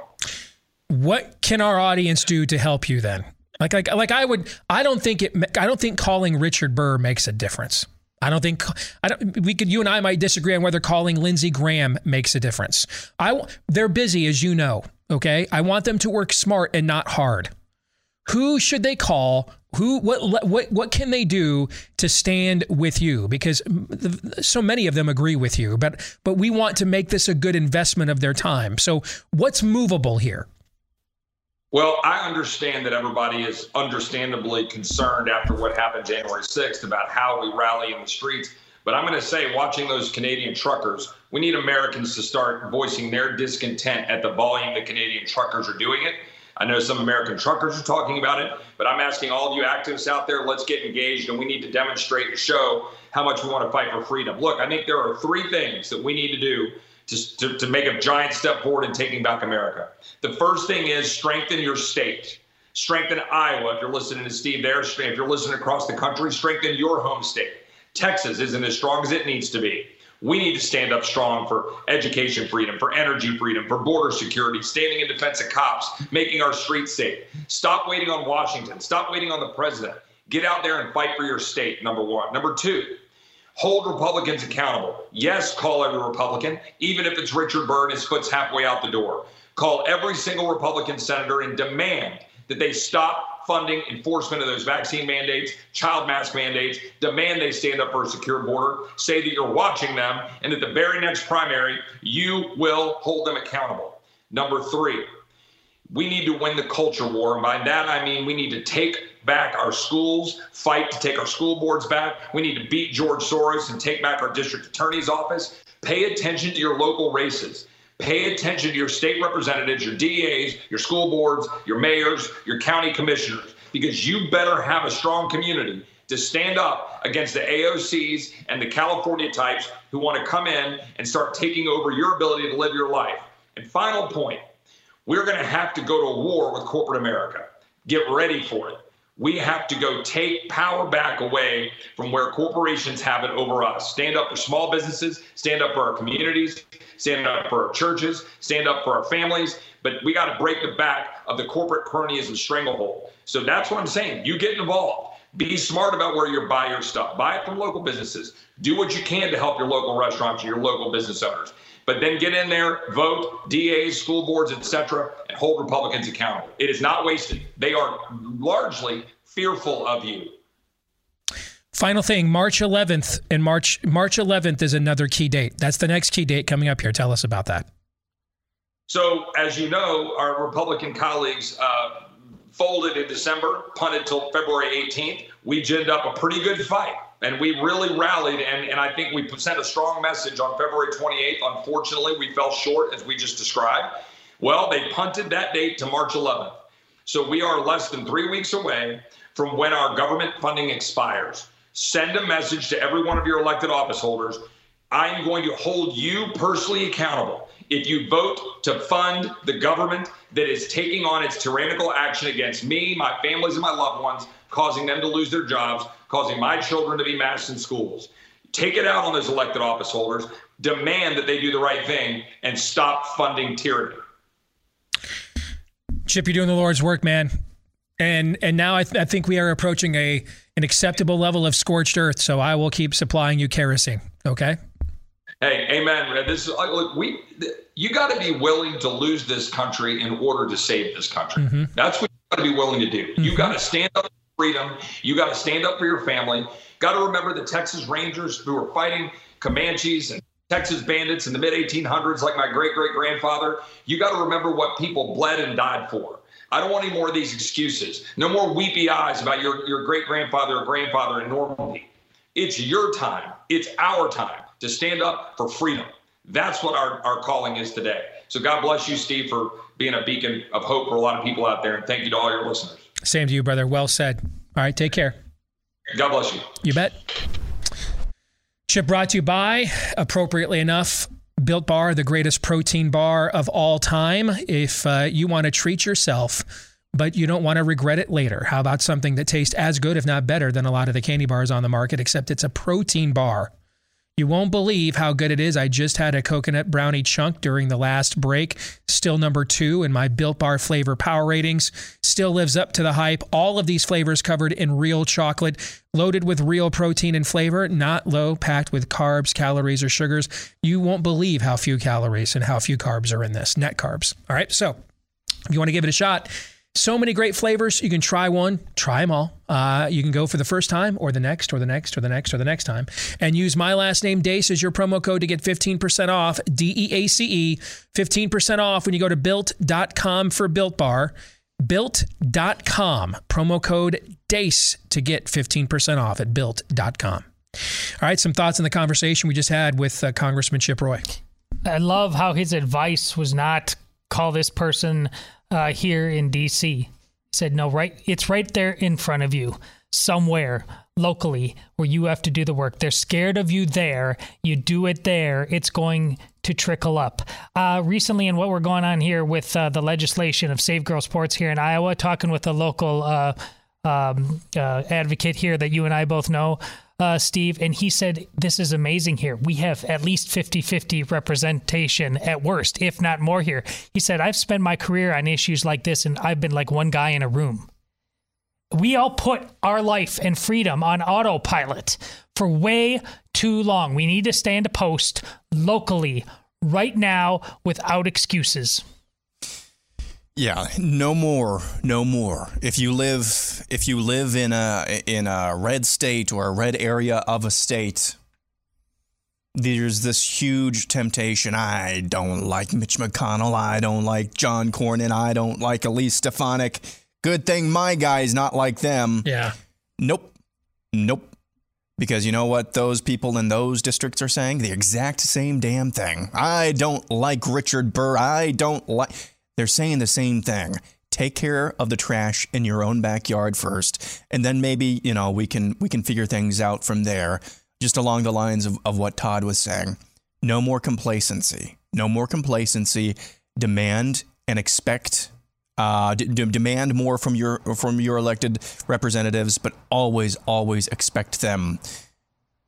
What can our audience do to help you then? Like I don't think calling Richard Burr makes a difference. You and I might disagree on whether calling Lindsey Graham makes a difference. They're busy, as you know. Okay. I want them to work smart and not hard. Who should they call? What can they do to stand with you? Because so many of them agree with you, but we want to make this a good investment of their time. So what's movable here? Well, I understand that everybody is understandably concerned after what happened January 6th about how we rally in the streets. But I'm going to say, watching those Canadian truckers, we need Americans to start voicing their discontent at the volume that Canadian truckers are doing it. I know some American truckers are talking about it, but I'm asking all of you activists out there, let's get engaged, and we need to demonstrate and show how much we want to fight for freedom. Look, I think there are three things that we need to do to make a giant step forward in taking back America. The first thing is strengthen your state. Strengthen Iowa, if you're listening to Steve Deace, if you're listening across the country, strengthen your home state. Texas isn't as strong as it needs to be. We need to stand up strong for education freedom, for energy freedom, for border security, standing in defense of cops, making our streets safe. Stop waiting on Washington. Stop waiting on the president. Get out there and fight for your state, number one. Number two, hold Republicans accountable. Yes, call every Republican, even if it's Richard Burr and his foot's halfway out the door. Call every single Republican senator and demand that they stop funding enforcement of those vaccine mandates, child mask mandates, demand they stand up for a secure border, say that you're watching them, and at the very next primary, you will hold them accountable. Number three, We need to win the culture war. And by that, I mean, we need to take back our schools, fight to take our school boards back. We need to beat George Soros and take back our district attorney's office. Pay attention to your local races. Pay attention to your state representatives, your DAs, your school boards, your mayors, your county commissioners, because you better have a strong community to stand up against the AOCs and the California types who want to come in and start taking over your ability to live your life. And final point, we're going to have to go to war with corporate America. Get ready for it. We have to go take power back away from where corporations have it over us. Stand up for small businesses, stand up for our communities, stand up for our churches, stand up for our families. But we got to break the back of the corporate cronyism stranglehold. So that's what I'm saying. You get involved. Be smart about where you buy your stuff. Buy it from local businesses. Do what you can to help your local restaurants and your local business owners. But then get in there, vote, DAs, school boards, et cetera, and hold Republicans accountable. It is not wasted. They are largely fearful of you. Final thing, March 11th and March 11th is another key date. That's the next key date coming up here. Tell us about that. So, as you know, our Republican colleagues folded in December, punted till February 18th. We ginned up a pretty good fight. And we really rallied, and I think we sent a strong message on February 28th. Unfortunately, we fell short, as we just described. Well, they punted that date to March 11th. So we are less than 3 weeks away from when our government funding expires. Send a message to every one of your elected office holders. I'm going to hold you personally accountable if you vote to fund the government that is taking on its tyrannical action against me, my families, and my loved ones, causing them to lose their jobs, causing my children to be massed in schools. Take it out on those elected office holders, demand that they do the right thing, and stop funding tyranny. Chip, you're doing the Lord's work, man. And now I think we are approaching an acceptable level of scorched earth, so I will keep supplying you kerosene, okay? Hey, amen. This is, look, you got to be willing to lose this country in order to save this country. Mm-hmm. That's what you got to be willing to do. Mm-hmm. You got to stand up for freedom. You got to stand up for your family. Got to remember the Texas Rangers who were fighting Comanches and Texas bandits in the mid-1800s, like my great-great-grandfather. You got to remember what people bled and died for. I don't want any more of these excuses. No more weepy eyes about your great-grandfather or grandfather in Normandy. It's your time. It's our time to stand up for freedom. That's what our calling is today. So God bless you, Steve, for being a beacon of hope for a lot of people out there. And thank you to all your listeners. Same to you, brother. Well said. All right, take care. God bless you. You bet. Chip brought to you by, appropriately enough, Built Bar, the greatest protein bar of all time. If you want to treat yourself, but you don't want to regret it later, how about something that tastes as good, if not better, than a lot of the candy bars on the market, except it's a protein bar. You won't believe how good it is. I just had a coconut brownie chunk during the last break. Still number 2 in my Built Bar flavor power ratings. Still lives up to the hype. All of these flavors covered in real chocolate, loaded with real protein and flavor, not low, packed with carbs, calories, or sugars. You won't believe how few calories and how few carbs are in this, net carbs. All right, so if you want to give it a shot, so many great flavors. You can try one, try them all. You can go for the first time or the next or the next or the next or the next time. And use my last name, Deace, as your promo code to get 15% off, DEACE, 15% off when you go to built.com for Built Bar. Built.com, promo code Deace to get 15% off at built.com. All right, some thoughts on the conversation we just had with Congressman Chip Roy. I love how his advice was not call this person here in D.C. said, no, right. It's right there in front of you somewhere locally where you have to do the work. They're scared of you there. You do it there. It's going to trickle up. Recently, and what we're going on here with the legislation of Save Girl Sports here in Iowa, talking with a local advocate here that you and I both know, Steve, and he said, this is amazing here. We have at least 50-50 representation at worst, if not more here. He said, I've spent my career on issues like this, and I've been like one guy in a room. We all put our life and freedom on autopilot for way too long. We need to stand a post locally right now without excuses. Yeah, no more. If you live in a red state or a red area of a state, there's this huge temptation. I don't like Mitch McConnell. I don't like John Cornyn. I don't like Elise Stefanik. Good thing my guy's not like them. Yeah. Nope. Because you know what those people in those districts are saying? The exact same damn thing. I don't like Richard Burr. I don't like... They're saying the same thing. Take care of the trash in your own backyard first, and then maybe, you know, we can figure things out from there, just along the lines of what Todd was saying. No more complacency. Demand and expect... demand more from your elected representatives, but always expect them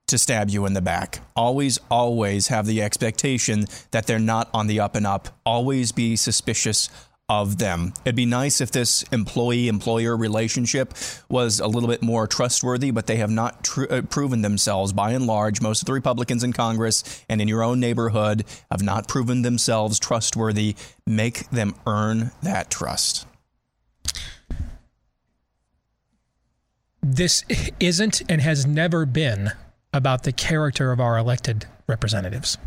to stab you in the back. Always have the expectation that they're not on the up and up. Always be suspicious of them. It'd be nice if this employee-employer relationship was a little bit more trustworthy, but they have not proven themselves. By and large, most of the Republicans in Congress and in your own neighborhood have not proven themselves trustworthy. Make them earn that trust. This isn't and has never been about the character of our elected representatives.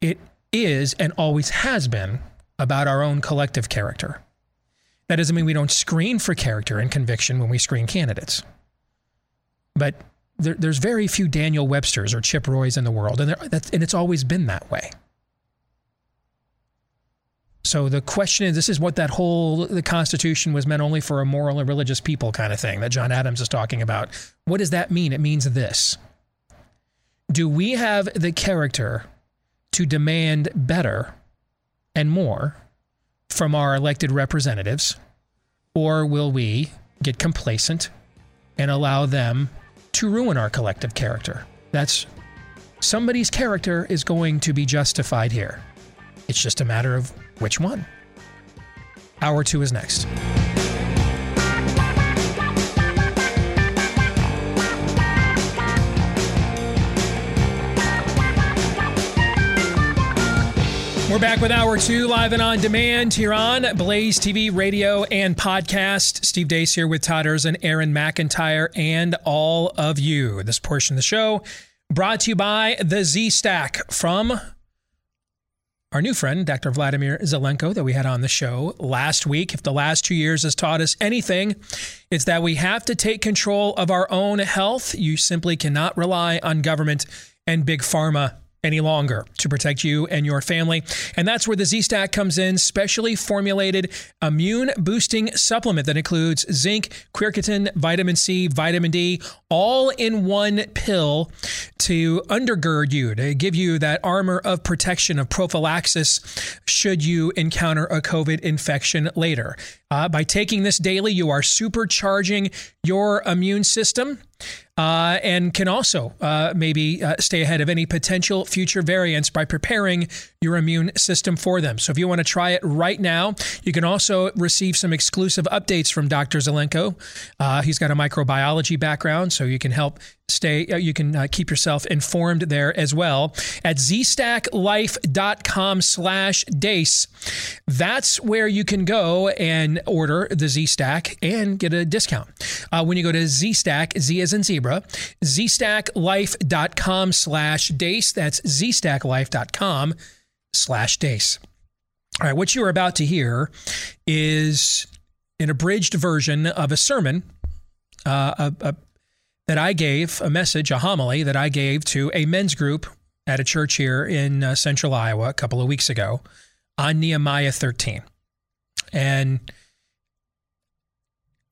It is and always has been about our own collective character. That doesn't mean we don't screen for character and conviction when we screen candidates. But there's very few Daniel Websters or Chip Roys in the world, and it's always been that way. So the question is, this is what that whole, the Constitution was meant only for a moral and religious people kind of thing that John Adams is talking about. What does that mean? It means this. Do we have the character to demand better and more from our elected representatives, or will we get complacent and allow them to ruin our collective character? That's somebody's character is going to be justified here. It's just a matter of which one. Hour two is next. We're back with Hour 2, live and on demand here on Blaze TV, radio, and podcast. Steve Deace here with Todd Erz and Aaron McIntyre and all of you. This portion of the show brought to you by the Z-Stack from our new friend, Dr. Vladimir Zelenko, that we had on the show last week. If the last 2 years has taught us anything, it's that we have to take control of our own health. You simply cannot rely on government and big pharma any longer to protect you and your family. And that's where the Z-Stack comes in, specially formulated immune-boosting supplement that includes zinc, quercetin, vitamin C, vitamin D, all in one pill to undergird you, to give you that armor of protection, of prophylaxis, should you encounter a COVID infection later. By taking this daily, you are supercharging your immune system and can also maybe stay ahead of any potential future variants by preparing your immune system for them. So if you want to try it right now, you can also receive some exclusive updates from Dr. Zelenko. He's got a microbiology background, so you can keep yourself informed there as well at zstacklife.com/Deace. That's where you can go and order the Z-Stack and get a discount. When you go to Z-Stack, Z as in zebra, zstacklife.com/Deace. That's zstacklife.com/Deace. All right, what you are about to hear is an abridged version of a sermon, that I gave, a message, a homily that I gave to a men's group at a church here in central Iowa a couple of weeks ago on Nehemiah 13. And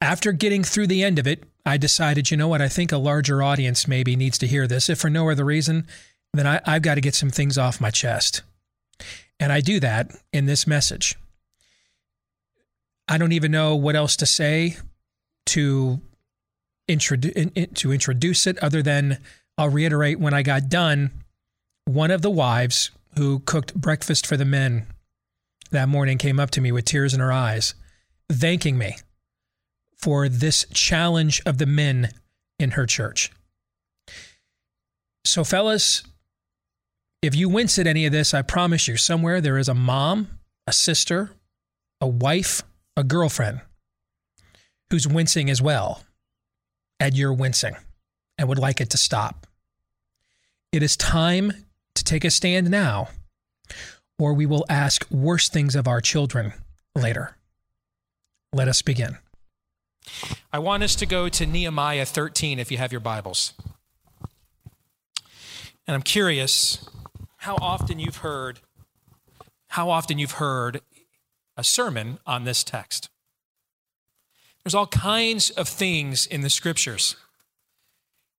after getting through the end of it, I decided, you know what, I think a larger audience maybe needs to hear this. If for no other reason, then I've got to get some things off my chest. And I do that in this message. I don't even know what else to say to introduce it, other than I'll reiterate when I got done, one of the wives who cooked breakfast for the men that morning came up to me with tears in her eyes, thanking me for this challenge of the men in her church. So fellas, if you wince at any of this, I promise you somewhere there is a mom, a sister, a wife, a girlfriend who's wincing as well at your wincing and would like it to stop. It is time to take a stand now, or we will ask worse things of our children later. Let us begin. I want us to go to Nehemiah 13, if you have your Bibles. And I'm curious how often you've heard a sermon on this text. There's all kinds of things in the scriptures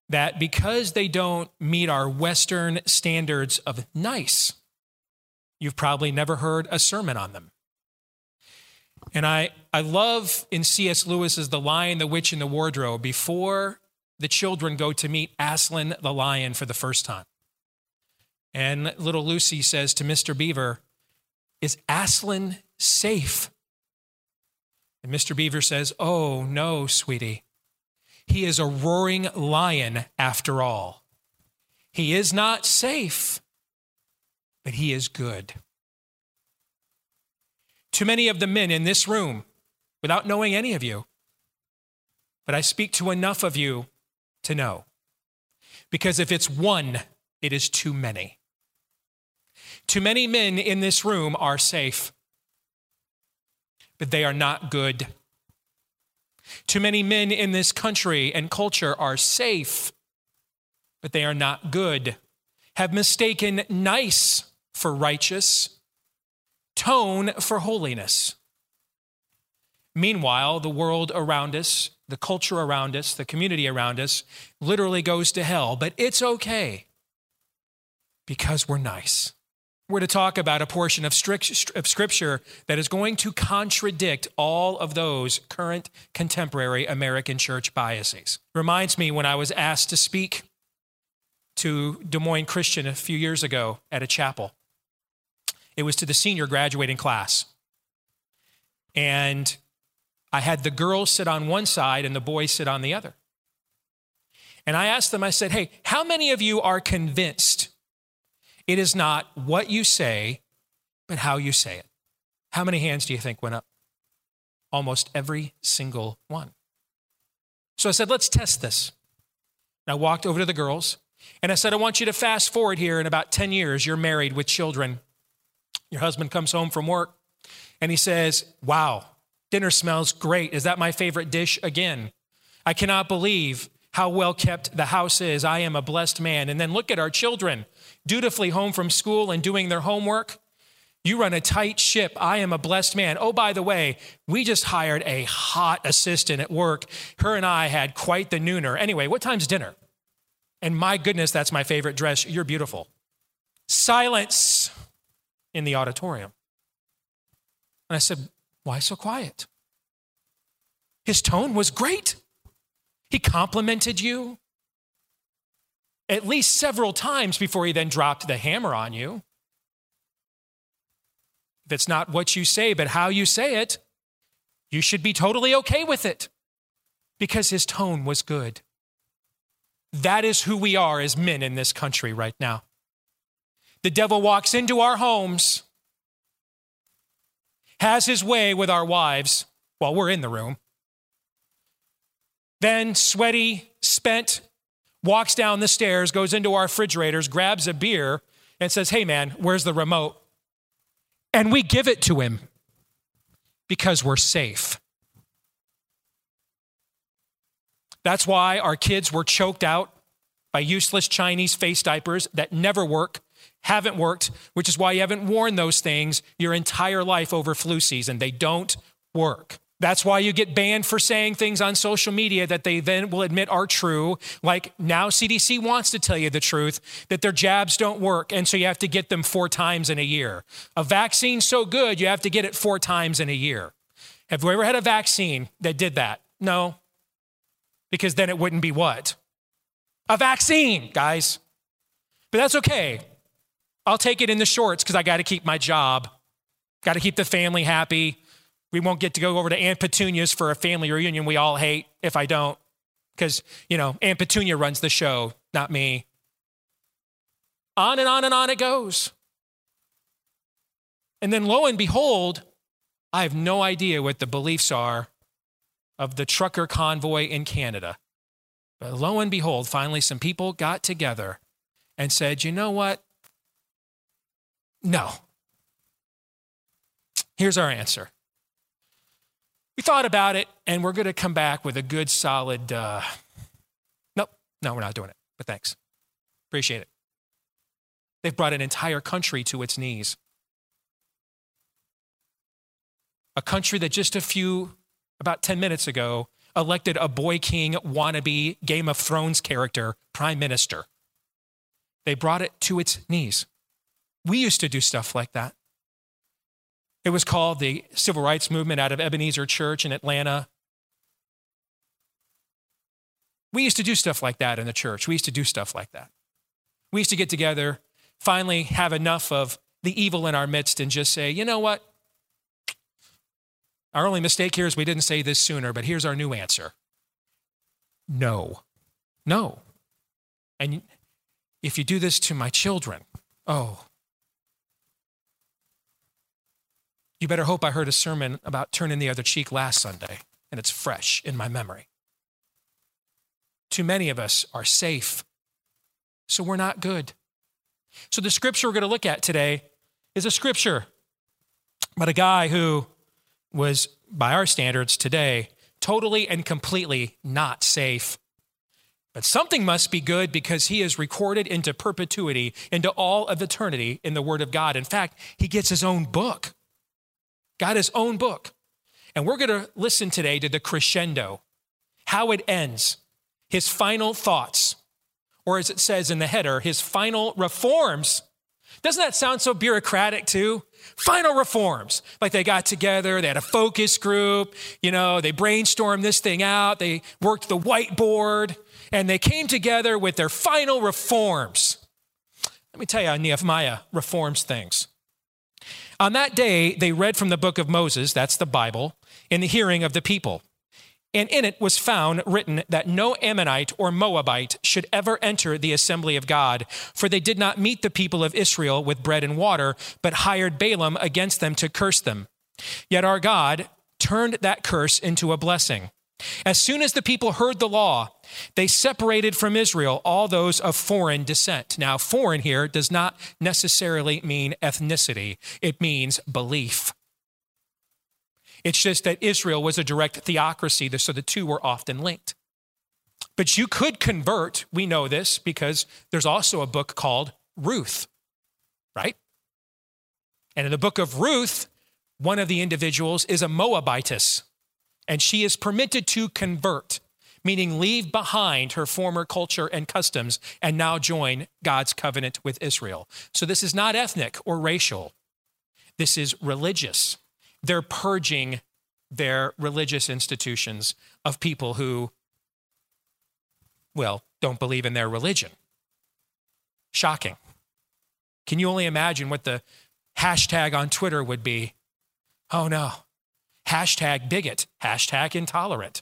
that, because they don't meet our Western standards of nice, you've probably never heard a sermon on them. And I love in C.S. Lewis's The Lion, the Witch, and the Wardrobe, before the children go to meet Aslan the lion for the first time. And little Lucy says to Mr. Beaver, "Is Aslan safe?" And Mr. Beaver says, "Oh, no, sweetie. He is a roaring lion after all. He is not safe, but he is good." Too many of the men in this room, without knowing any of you, but I speak to enough of you to know. Because if it's one, it is too many. Too many men in this room are safe, but they are not good. Too many men in this country and culture are safe, but they are not good, have mistaken nice for righteous, tone for holiness. Meanwhile, the world around us, the culture around us, the community around us literally goes to hell, but it's okay because we're nice. We're to talk about a portion of Scripture that is going to contradict all of those current contemporary American church biases. Reminds me when I was asked to speak to Des Moines Christian a few years ago at a chapel. It was to the senior graduating class. And I had the girls sit on one side and the boys sit on the other. And I asked them, I said, "Hey, how many of you are convinced it is not what you say, but how you say it?" How many hands do you think went up? Almost every single one. So I said, "Let's test this." And I walked over to the girls and I said, "I want you to fast forward here in about 10 years. You're married with children. Your husband comes home from work and he says, 'Wow, dinner smells great. Is that my favorite dish again? I cannot believe how well kept the house is. I am a blessed man.' And then look at our children, dutifully home from school and doing their homework. 'You run a tight ship. I am a blessed man. Oh, by the way, we just hired a hot assistant at work. Her and I had quite the nooner. Anyway, what time's dinner? And my goodness, that's my favorite dress. You're beautiful.'" Silence in the auditorium. And I said, "Why so quiet? His tone was great. He complimented you at least several times before he then dropped the hammer on you. If it's not what you say, but how you say it, you should be totally okay with it because his tone was good." That is who we are as men in this country right now. The devil walks into our homes, has his way with our wives while we're in the room, then sweaty, spent, walks down the stairs, goes into our refrigerators, grabs a beer, and says, "Hey man, where's the remote?" And we give it to him because we're safe. That's why our kids were choked out by useless Chinese face diapers that never work, haven't worked, which is why you haven't worn those things your entire life over flu season. They don't work. That's why you get banned for saying things on social media that they then will admit are true. Like now CDC wants to tell you the truth, that their jabs don't work. And so you have to get them 4 times in a year. A vaccine's so good, you have to get it 4 times in a year. Have we ever had a vaccine that did that? No, because then it wouldn't be what? A vaccine, guys. But that's okay. I'll take it in the shorts because I got to keep my job. Got to keep the family happy. We won't get to go over to Aunt Petunia's for a family reunion we all hate if I don't, because, you know, Aunt Petunia runs the show, not me. On and on and on it goes. And then lo and behold, I have no idea what the beliefs are of the trucker convoy in Canada. But lo and behold, finally some people got together and said, you know what? No. Here's our answer. We thought about it, and we're going to come back with a good, solid, nope, no, we're not doing it, but thanks. Appreciate it. They've brought an entire country to its knees. A country that just about 10 minutes ago, elected a boy king, wannabe, Game of Thrones character, prime minister. They brought it to its knees. We used to do stuff like that. It was called the Civil Rights Movement out of Ebenezer Church in Atlanta. We used to do stuff like that in the church. We used to do stuff like that. We used to get together, finally have enough of the evil in our midst and just say, you know what? Our only mistake here is we didn't say this sooner, but here's our new answer. No. No. And if you do this to my children, oh. You better hope I heard a sermon about turning the other cheek last Sunday, and it's fresh in my memory. Too many of us are safe, so we're not good. So the scripture we're going to look at today is a scripture about a guy who was, by our standards today, totally and completely not safe. But something must be good because he is recorded into perpetuity, into all of eternity in the Word of God. In fact, he gets his own book. Got his own book. And we're going to listen today to the crescendo, how it ends, his final thoughts, or as it says in the header, his final reforms. Doesn't that sound so bureaucratic too? Final reforms, like they got together, they had a focus group, you know, they brainstormed this thing out, they worked the whiteboard, and they came together with their final reforms. Let me tell you how Nehemiah reforms things. On that day, they read from the book of Moses, that's the Bible, in the hearing of the people. And in it was found written that no Ammonite or Moabite should ever enter the assembly of God, for they did not meet the people of Israel with bread and water, but hired Balaam against them to curse them. Yet our God turned that curse into a blessing. As soon as the people heard the law, they separated from Israel all those of foreign descent. Now, foreign here does not necessarily mean ethnicity. It means belief. It's just that Israel was a direct theocracy, so the two were often linked. But you could convert, we know this, because there's also a book called Ruth, right? And in the book of Ruth, one of the individuals is a Moabitess, and she is permitted to convert, meaning leave behind her former culture and customs and now join God's covenant with Israel. So this is not ethnic or racial. This is religious. They're purging their religious institutions of people who, well, don't believe in their religion. Shocking. Can you only imagine what the hashtag on Twitter would be? Oh no, hashtag bigot, hashtag intolerant.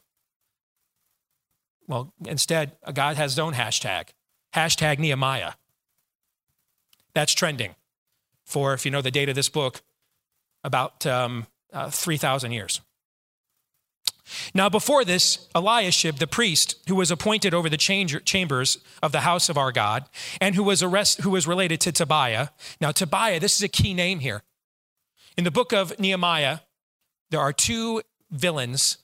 Well, instead, God has his own hashtag, hashtag Nehemiah. That's trending for, if you know the date of this book, about 3,000 years. Now, before this, Eliashib, the priest, who was appointed over the chambers of the house of our God, and who was related to Tobiah. Now, Tobiah, this is a key name here. In the book of Nehemiah, there are two villains,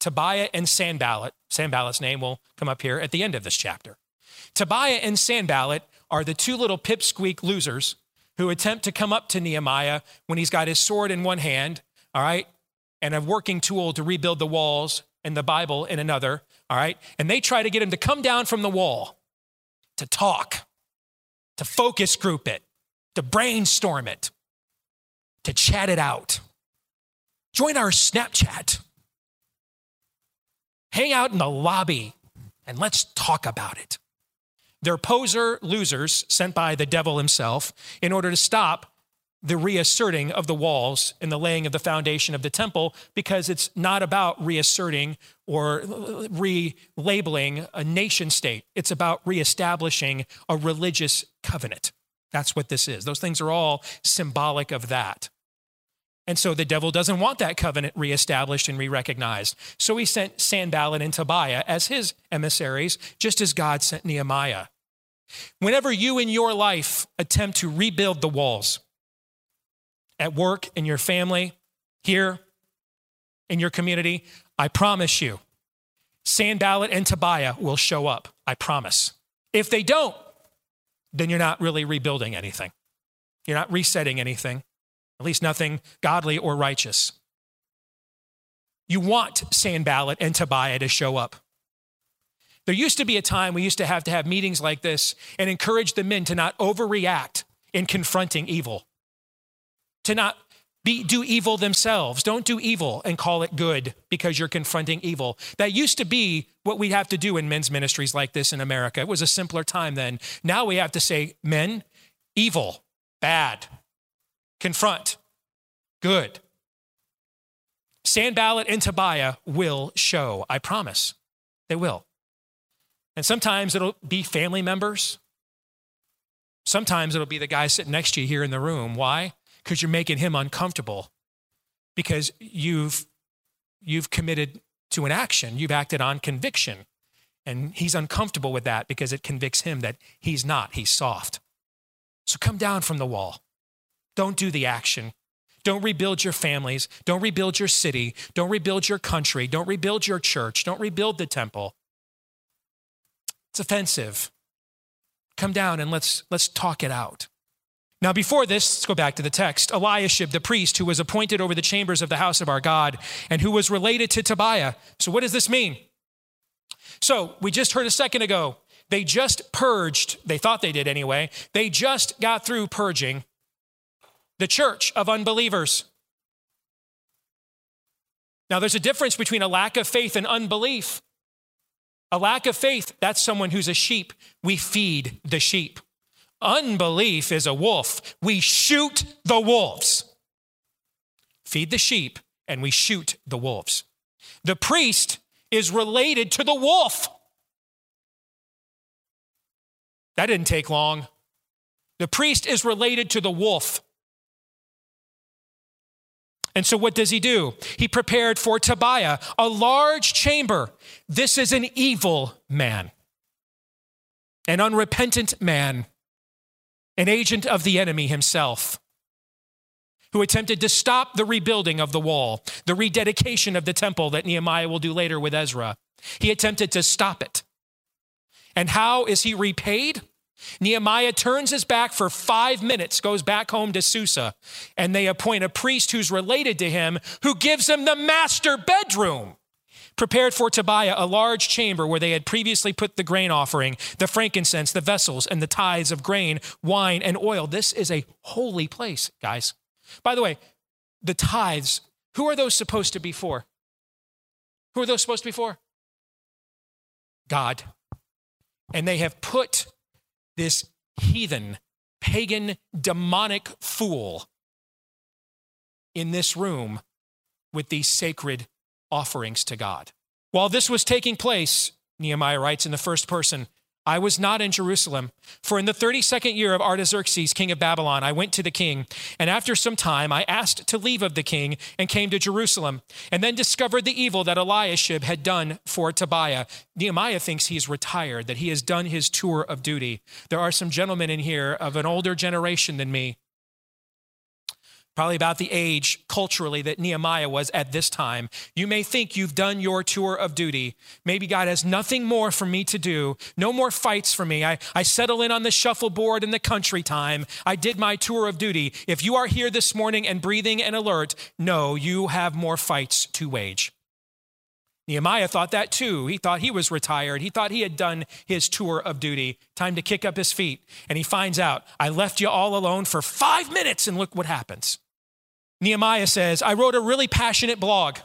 Tobiah and Sanballat. Sanballat's name will come up here at the end of this chapter. Tobiah and Sanballat are the two little pipsqueak losers who attempt to come up to Nehemiah when he's got his sword in one hand, all right, and a working tool to rebuild the walls and the Bible in another, all right? And they try to get him to come down from the wall, to talk, to focus group it, to brainstorm it, to chat it out. Join our Snapchat. Hang out in the lobby and let's talk about it. They're poser losers sent by the devil himself in order to stop the reasserting of the walls and the laying of the foundation of the temple, because it's not about reasserting or relabeling a nation state. It's about reestablishing a religious covenant. That's what this is. Those things are all symbolic of that. And so the devil doesn't want that covenant reestablished and re-recognized. So he sent Sanballat and Tobiah as his emissaries, just as God sent Nehemiah. Whenever you in your life attempt to rebuild the walls at work, in your family, here, in your community, I promise you, Sanballat and Tobiah will show up. I promise. If they don't, then you're not really rebuilding anything. You're not resetting anything, at least nothing godly or righteous. You want Sanballat and Tobiah to show up. There used to be a time we used to have meetings like this and encourage the men to not overreact in confronting evil, to not do evil themselves. Don't do evil and call it good because you're confronting evil. That used to be what we'd have to do in men's ministries like this in America. It was a simpler time then. Now we have to say, men, evil, bad, confront, good. Sanballat and Tobiah will show, I promise, they will. And sometimes it'll be family members. Sometimes it'll be the guy sitting next to you here in the room. Why? Because you're making him uncomfortable because you've committed to an action. You've acted on conviction, and he's uncomfortable with that because it convicts him that he's not, he's soft. So come down from the wall. Don't do the action. Don't rebuild your families. Don't rebuild your city. Don't rebuild your country. Don't rebuild your church. Don't rebuild the temple. It's offensive. Come down and let's talk it out. Now, before this, let's go back to the text. Eliashib, the priest, who was appointed over the chambers of the house of our God and who was related to Tobiah. So what does this mean? So we just heard a second ago, they just purged, they thought they did anyway, they just got through purging the church of unbelievers. Now, there's a difference between a lack of faith and unbelief. A lack of faith, that's someone who's a sheep. We feed the sheep. Unbelief is a wolf. We shoot the wolves. Feed the sheep and we shoot the wolves. The priest is related to the wolf. That didn't take long. The priest is related to the wolf. And so what does he do? He prepared for Tobiah a large chamber. This is an evil man, an unrepentant man, an agent of the enemy himself, who attempted to stop the rebuilding of the wall, the rededication of the temple that Nehemiah will do later with Ezra. He attempted to stop it. And how is he repaid? Nehemiah turns his back for 5 minutes, goes back home to Susa, and they appoint a priest who's related to him, who gives him the master bedroom, prepared for Tobiah a large chamber where they had previously put the grain offering, the frankincense, the vessels, and the tithes of grain, wine, and oil. This is a holy place, guys. By the way, the tithes, who are those supposed to be for? Who are those supposed to be for? God. And they have put this heathen, pagan, demonic fool in this room with these sacred offerings to God. While this was taking place, Nehemiah writes in the first person, I was not in Jerusalem, for in the 32nd year of Artaxerxes, king of Babylon, I went to the king, and after some time, I asked to leave of the king and came to Jerusalem, and then discovered the evil that Eliashib had done for Tobiah. Nehemiah thinks he's retired, that he has done his tour of duty. There are some gentlemen in here of an older generation than me, probably about the age culturally that Nehemiah was at this time. You may think you've done your tour of duty. Maybe God has nothing more for me to do. No more fights for me. I settle in on the shuffleboard in the country time. I did my tour of duty. If you are here this morning and breathing and alert, no, you have more fights to wage. Nehemiah thought that too. He thought he was retired. He thought he had done his tour of duty. Time to kick up his feet. And he finds out, I left you all alone for 5 minutes and look what happens. Nehemiah says, I wrote a really passionate blog.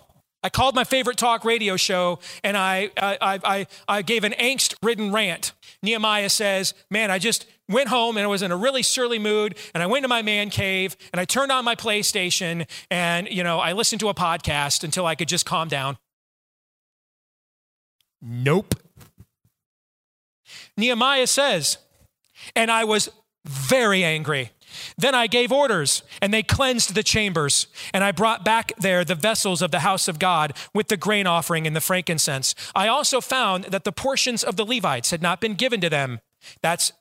I called my favorite talk radio show and I gave an angst-ridden rant. Nehemiah says, man, I just went home and I was in a really surly mood and I went to my man cave and I turned on my PlayStation and, I listened to a podcast until I could just calm down. Nope. Nehemiah says, and I was very angry. Then I gave orders, and they cleansed the chambers, and I brought back there the vessels of the house of God with the grain offering and the frankincense. I also found that the portions of the Levites had not been given to them. That's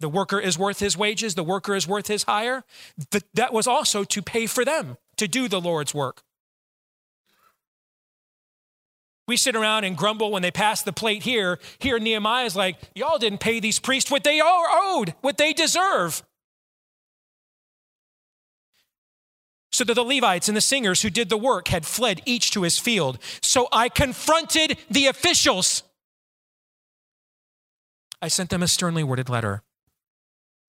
The worker is worth his wages. The worker is worth his hire. But that was also to pay for them to do the Lord's work. We sit around and grumble when they pass the plate here. Here, Nehemiah's like, y'all didn't pay these priests what they are owed, what they deserve. So that the Levites and the singers who did the work had fled each to his field. So I confronted the officials. I sent them a sternly worded letter.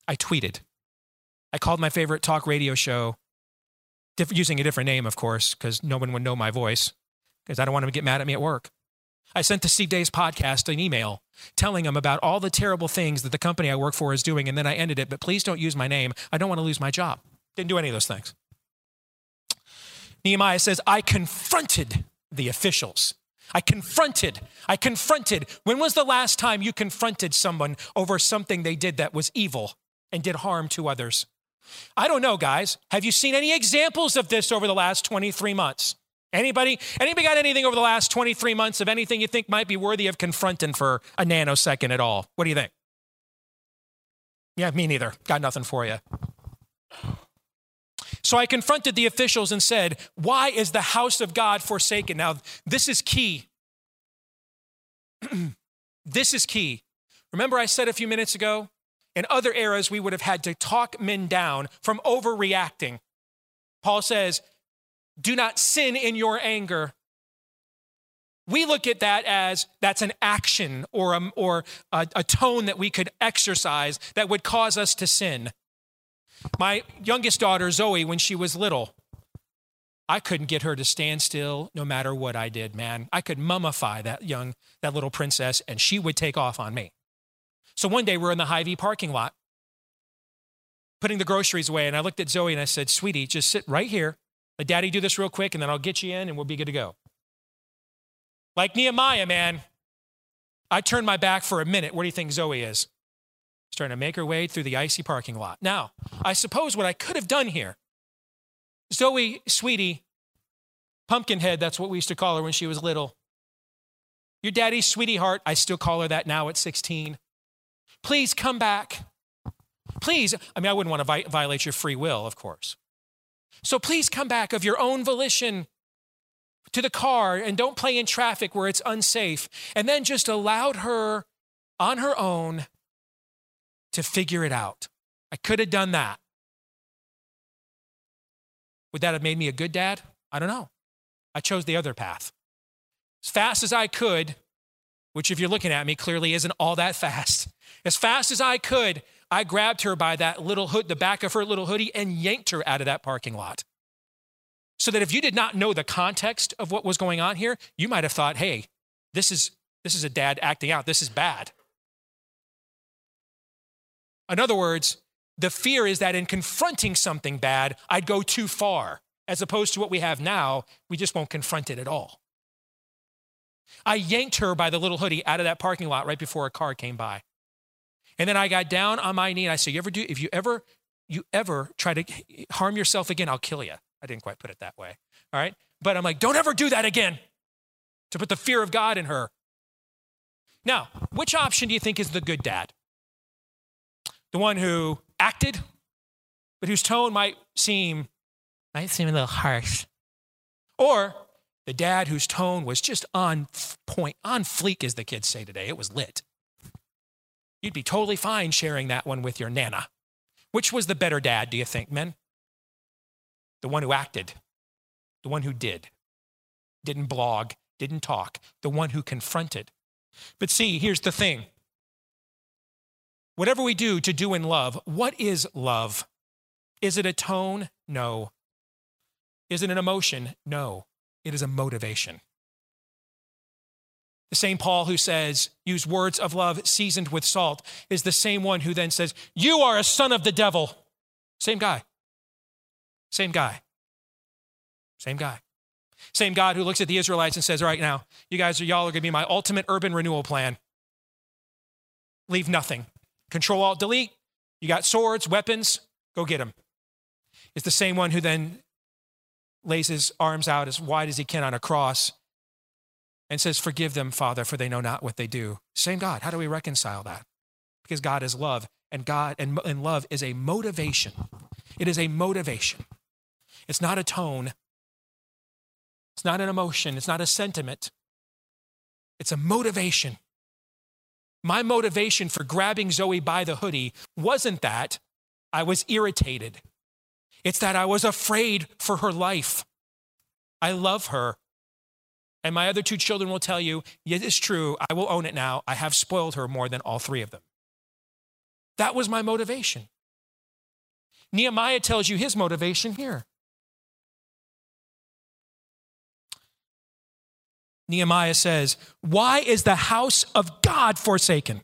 I tweeted. I called my favorite talk radio show, using a different name, of course, because no one would know my voice, because I don't want them to get mad at me at work. I sent the Steve Deace podcast an email telling them about all the terrible things that the company I work for is doing, and then I ended it, but please don't use my name. I don't want to lose my job. Didn't do any of those things. Nehemiah says, I confronted the officials. I confronted. When was the last time you confronted someone over something they did that was evil and did harm to others? I don't know, guys. Have you seen any examples of this over the last 23 months? Anybody got anything over the last 23 months of anything you think might be worthy of confronting for a nanosecond at all? What do you think? Yeah, me neither. Got nothing for you. So I confronted the officials and said, why is the house of God forsaken? Now, this is key. This is key. Remember I said a few minutes ago, in other eras, we would have had to talk men down from overreacting. Paul says, do not sin in your anger. We look at that as that's an action or a tone that we could exercise that would cause us to sin. My youngest daughter, Zoe, when she was little, I couldn't get her to stand still no matter what I did, man. I could mummify that little princess, and she would take off on me. So one day we're in the Hy-Vee parking lot, putting the groceries away, and I looked at Zoe and I said, sweetie, just sit right here. Let Daddy do this real quick, and then I'll get you in, and we'll be good to go. Like Nehemiah, man, I turned my back for a minute. Where do you think Zoe is? Trying to make her way through the icy parking lot. Now, I suppose what I could have done here, Zoe, sweetie, Pumpkinhead, that's what we used to call her when she was little. Your daddy's sweetheart, I still call her that now at 16. Please come back. Please, I wouldn't want to violate your free will, of course. So please come back of your own volition to the car and don't play in traffic where it's unsafe. And then just allowed her on her own to figure it out. I could have done that. Would that have made me a good dad? I don't know. I chose the other path. As fast as I could, which if you're looking at me, clearly isn't all that fast. As fast as I could, I grabbed her by that little hood, the back of her little hoodie, and yanked her out of that parking lot. So that if you did not know the context of what was going on here, you might have thought, hey, this is a dad acting out. This is bad. In other words, the fear is that in confronting something bad, I'd go too far. As opposed to what we have now, we just won't confront it at all. I yanked her by the little hoodie out of that parking lot right before a car came by. And then I got down on my knee and I said, if you ever try to harm yourself again, I'll kill you. I didn't quite put it that way, all right? But I'm like, don't ever do that again, to put the fear of God in her. Now, which option do you think is the good dad? The one who acted, but whose tone might seem a little harsh. Or the dad whose tone was just on point, on fleek, as the kids say today. It was lit. You'd be totally fine sharing that one with your nana. Which was the better dad, do you think, men? The one who acted. The one who did. Didn't blog. Didn't talk. The one who confronted. But see, here's the thing. Whatever we do to do in love, what is love? Is it a tone? No. Is it an emotion? No. It is a motivation. The same Paul who says, use words of love seasoned with salt, is the same one who then says, you are a son of the devil. Same guy. Same God who looks at the Israelites and says, all right, now, y'all are gonna be my ultimate urban renewal plan. Leave nothing. Control, alt, delete. You got swords, weapons, go get them. It's the same one who then lays his arms out as wide as he can on a cross and says, forgive them, Father, for they know not what they do. Same God. How do we reconcile that? Because God is love and God and love is a motivation. It is a motivation. It's not a tone. It's not an emotion. It's not a sentiment. It's a motivation. My motivation for grabbing Zoe by the hoodie wasn't that I was irritated. It's that I was afraid for her life. I love her. And my other two children will tell you, it is true, I will own it now. I have spoiled her more than all three of them. That was my motivation. Nehemiah tells you his motivation here. Nehemiah says, why is the house of God forsaken?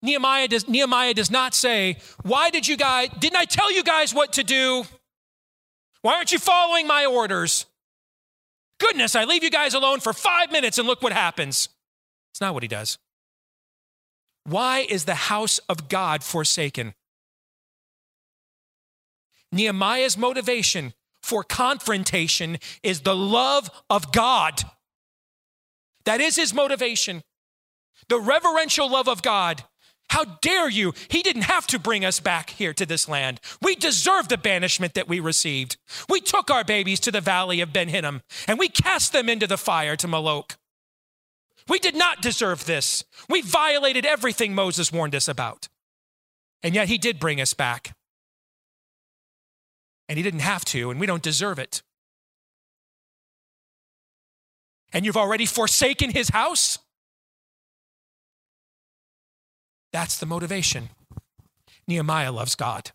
Nehemiah does not say, didn't I tell you guys what to do? Why aren't you following my orders? Goodness, I leave you guys alone for 5 minutes and look what happens. It's not what he does. Why is the house of God forsaken? Nehemiah's motivation for confrontation is the love of God. That is his motivation. The reverential love of God. How dare you? He didn't have to bring us back here to this land. We deserve the banishment that we received. We took our babies to the valley of Ben Hinnom and we cast them into the fire to Moloch. We did not deserve this. We violated everything Moses warned us about. And yet he did bring us back. And he didn't have to, and we don't deserve it. And you've already forsaken his house? That's the motivation. Nehemiah loves God.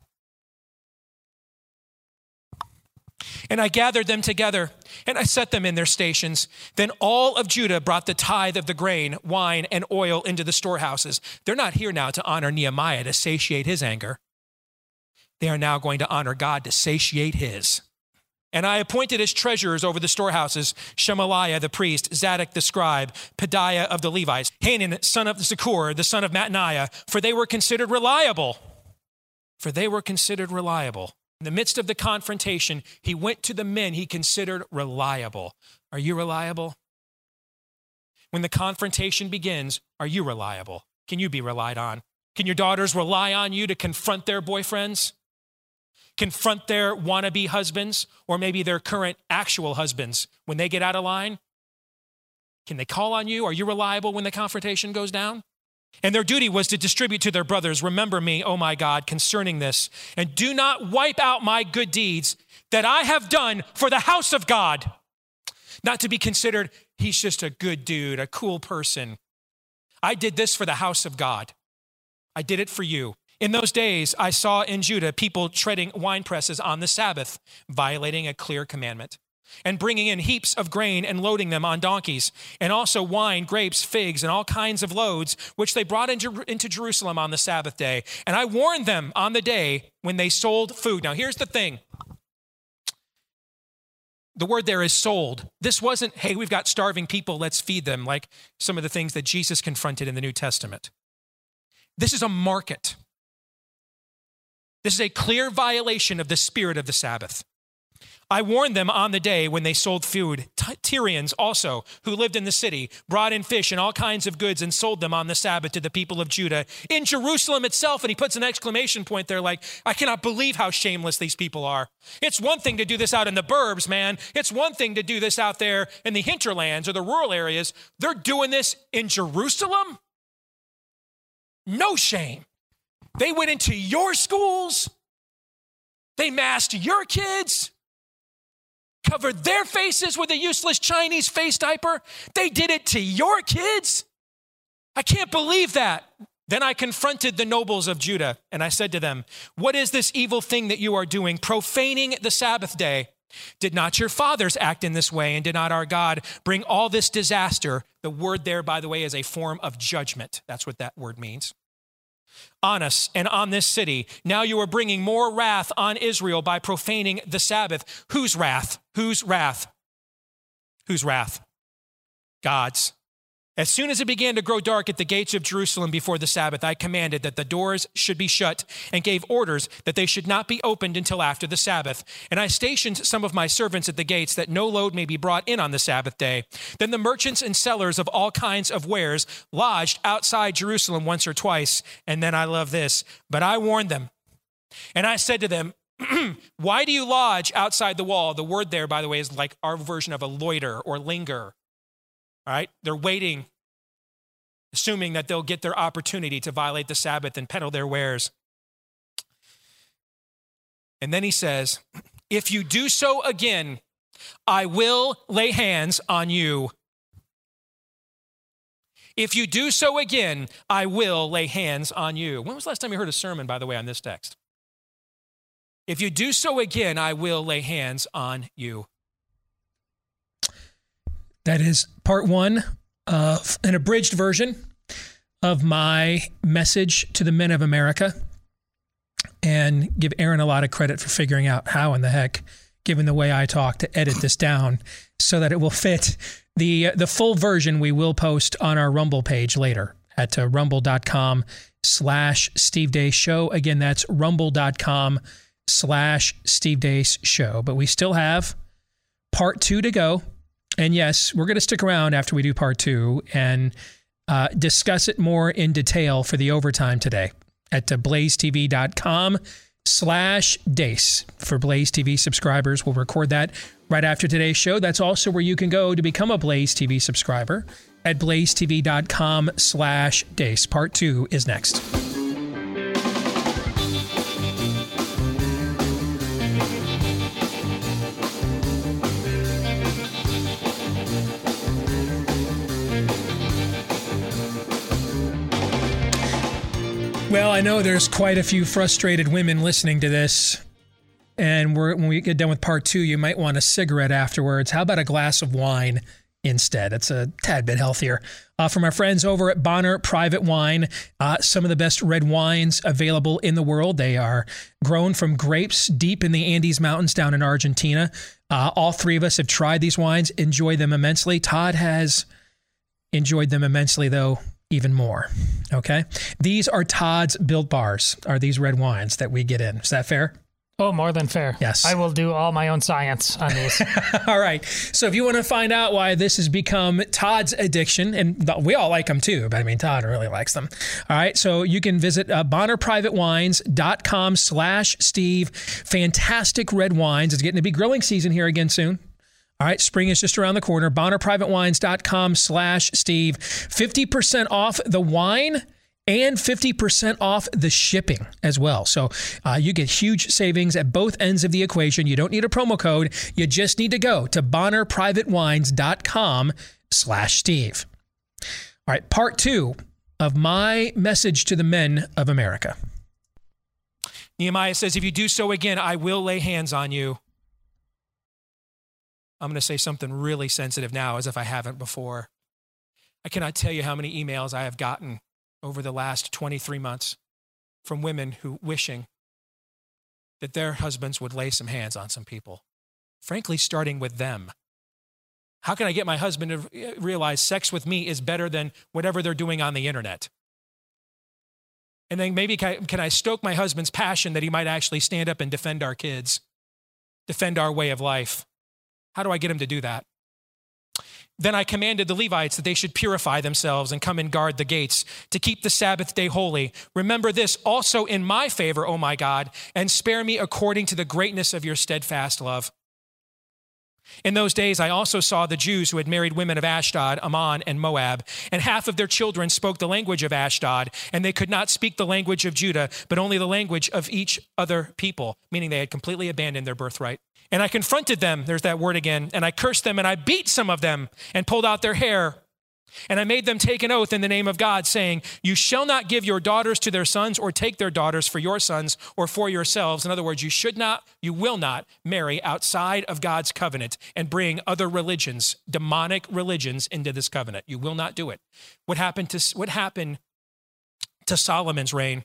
And I gathered them together, and I set them in their stations. Then all of Judah brought the tithe of the grain, wine, and oil into the storehouses. They're not here now to honor Nehemiah to satiate his anger. They are now going to honor God to satiate his. And I appointed as treasurers over the storehouses Shemaliah the priest, Zadok the scribe, Padiah of the Levites, Hanan son of Zakur, the son of Mattaniah, for they were considered reliable. In the midst of the confrontation, he went to the men he considered reliable. Are you reliable? When the confrontation begins, are you reliable? Can you be relied on? Can your daughters rely on you to confront their boyfriends? Confront their wannabe husbands, or maybe their current actual husbands when they get out of line? Can they call on you? Are you reliable when the confrontation goes down? And their duty was to distribute to their brothers, remember me, oh my God, concerning this, and do not wipe out my good deeds that I have done for the house of God. Not to be considered, he's just a good dude, a cool person. I did this for the house of God. I did it for you. In those days, I saw in Judah people treading wine presses on the Sabbath, violating a clear commandment, and bringing in heaps of grain and loading them on donkeys, and also wine, grapes, figs, and all kinds of loads, which they brought into Jerusalem on the Sabbath day. And I warned them on the day when they sold food. Now, here's the thing. The word there is sold. This wasn't, hey, we've got starving people, let's feed them, like some of the things that Jesus confronted in the New Testament. This is a market. This is a clear violation of the spirit of the Sabbath. I warned them on the day when they sold food. Tyrians also, who lived in the city, brought in fish and all kinds of goods and sold them on the Sabbath to the people of Judah in Jerusalem itself. And he puts an exclamation point there like, I cannot believe how shameless these people are. It's one thing to do this out in the burbs, man. It's one thing to do this out there in the hinterlands or the rural areas. They're doing this in Jerusalem? No shame. They went into your schools. They masked your kids, covered their faces with a useless Chinese face diaper. They did it to your kids. I can't believe that. Then I confronted the nobles of Judah and I said to them, what is this evil thing that you are doing, profaning the Sabbath day? Did not your fathers act in this way, and did not our God bring all this disaster? The word there, by the way, is a form of judgment. That's what that word means. On us and on this city. Now you are bringing more wrath on Israel by profaning the Sabbath. Whose wrath? God's. As soon as it began to grow dark at the gates of Jerusalem before the Sabbath, I commanded that the doors should be shut and gave orders that they should not be opened until after the Sabbath. And I stationed some of my servants at the gates that no load may be brought in on the Sabbath day. Then the merchants and sellers of all kinds of wares lodged outside Jerusalem once or twice. And then I love this, but I warned them. And I said to them, why do you lodge outside the wall? The word there, by the way, is like our version of a loiter or linger. All right, they're waiting, assuming that they'll get their opportunity to violate the Sabbath and peddle their wares. And then he says, if you do so again, I will lay hands on you. If you do so again, I will lay hands on you. When was the last time you heard a sermon, by the way, on this text? If you do so again, I will lay hands on you. That is part one of an abridged version of my message to the men of America, and give Aaron a lot of credit for figuring out how in the heck, given the way I talk, to edit this down so that it will fit. The full version we will post on our Rumble page later at rumble.com/Steve Deace Show. Again, that's rumble.com/Steve Deace Show. But we still have part two to go. And yes, we're going to stick around after we do part two and discuss it more in detail for the overtime today at blazetv.com/Deace. For Blaze TV subscribers, we'll record that right after today's show. That's also where you can go to become a Blaze TV subscriber at blazetv.com/Deace. Part two is next. Well, I know there's quite a few frustrated women listening to this, and when we get done with part two, you might want a cigarette afterwards. How about a glass of wine instead? It's a tad bit healthier. From our friends over at Bonner Private Wine, some of the best red wines available in the world. They are grown from grapes deep in the Andes Mountains down in Argentina. All three of us have tried these wines, enjoy them immensely. Todd has enjoyed them immensely, though. Even more. Okay. These are Todd's Built Bars, are these red wines that we get in. Is that fair? Oh, more than fair. Yes. I will do all my own science on these. All right. So if you want to find out why this has become Todd's addiction, and we all like them too, but I mean, Todd really likes them. All right. So you can visit bonnerprivatewines.com/Steve. Fantastic red wines. It's getting to be grilling season here again soon. All right, spring is just around the corner. BonnerPrivateWines.com/Steve. 50% off the wine and 50% off the shipping as well. So you get huge savings at both ends of the equation. You don't need a promo code. You just need to go to BonnerPrivateWines.com/Steve. All right, part two of my message to the men of America. Nehemiah says, if you do so again, I will lay hands on you. I'm going to say something really sensitive now, as if I haven't before. I cannot tell you how many emails I have gotten over the last 23 months from women who wishing that their husbands would lay some hands on some people, frankly, starting with them. How can I get my husband to realize sex with me is better than whatever they're doing on the internet? And then maybe can I stoke my husband's passion that he might actually stand up and defend our kids, defend our way of life? How do I get him to do that? Then I commanded the Levites that they should purify themselves and come and guard the gates to keep the Sabbath day holy. Remember this also in my favor, O my God, and spare me according to the greatness of your steadfast love. In those days, I also saw the Jews who had married women of Ashdod, Ammon, and Moab, and half of their children spoke the language of Ashdod, and they could not speak the language of Judah, but only the language of each other people, meaning they had completely abandoned their birthright. And I confronted them, there's that word again, and I cursed them, and I beat some of them and pulled out their hair. And I made them take an oath in the name of God, saying, you shall not give your daughters to their sons or take their daughters for your sons or for yourselves. In other words, you will not marry outside of God's covenant and bring other religions, demonic religions, into this covenant. You will not do it. What happened to Solomon's reign?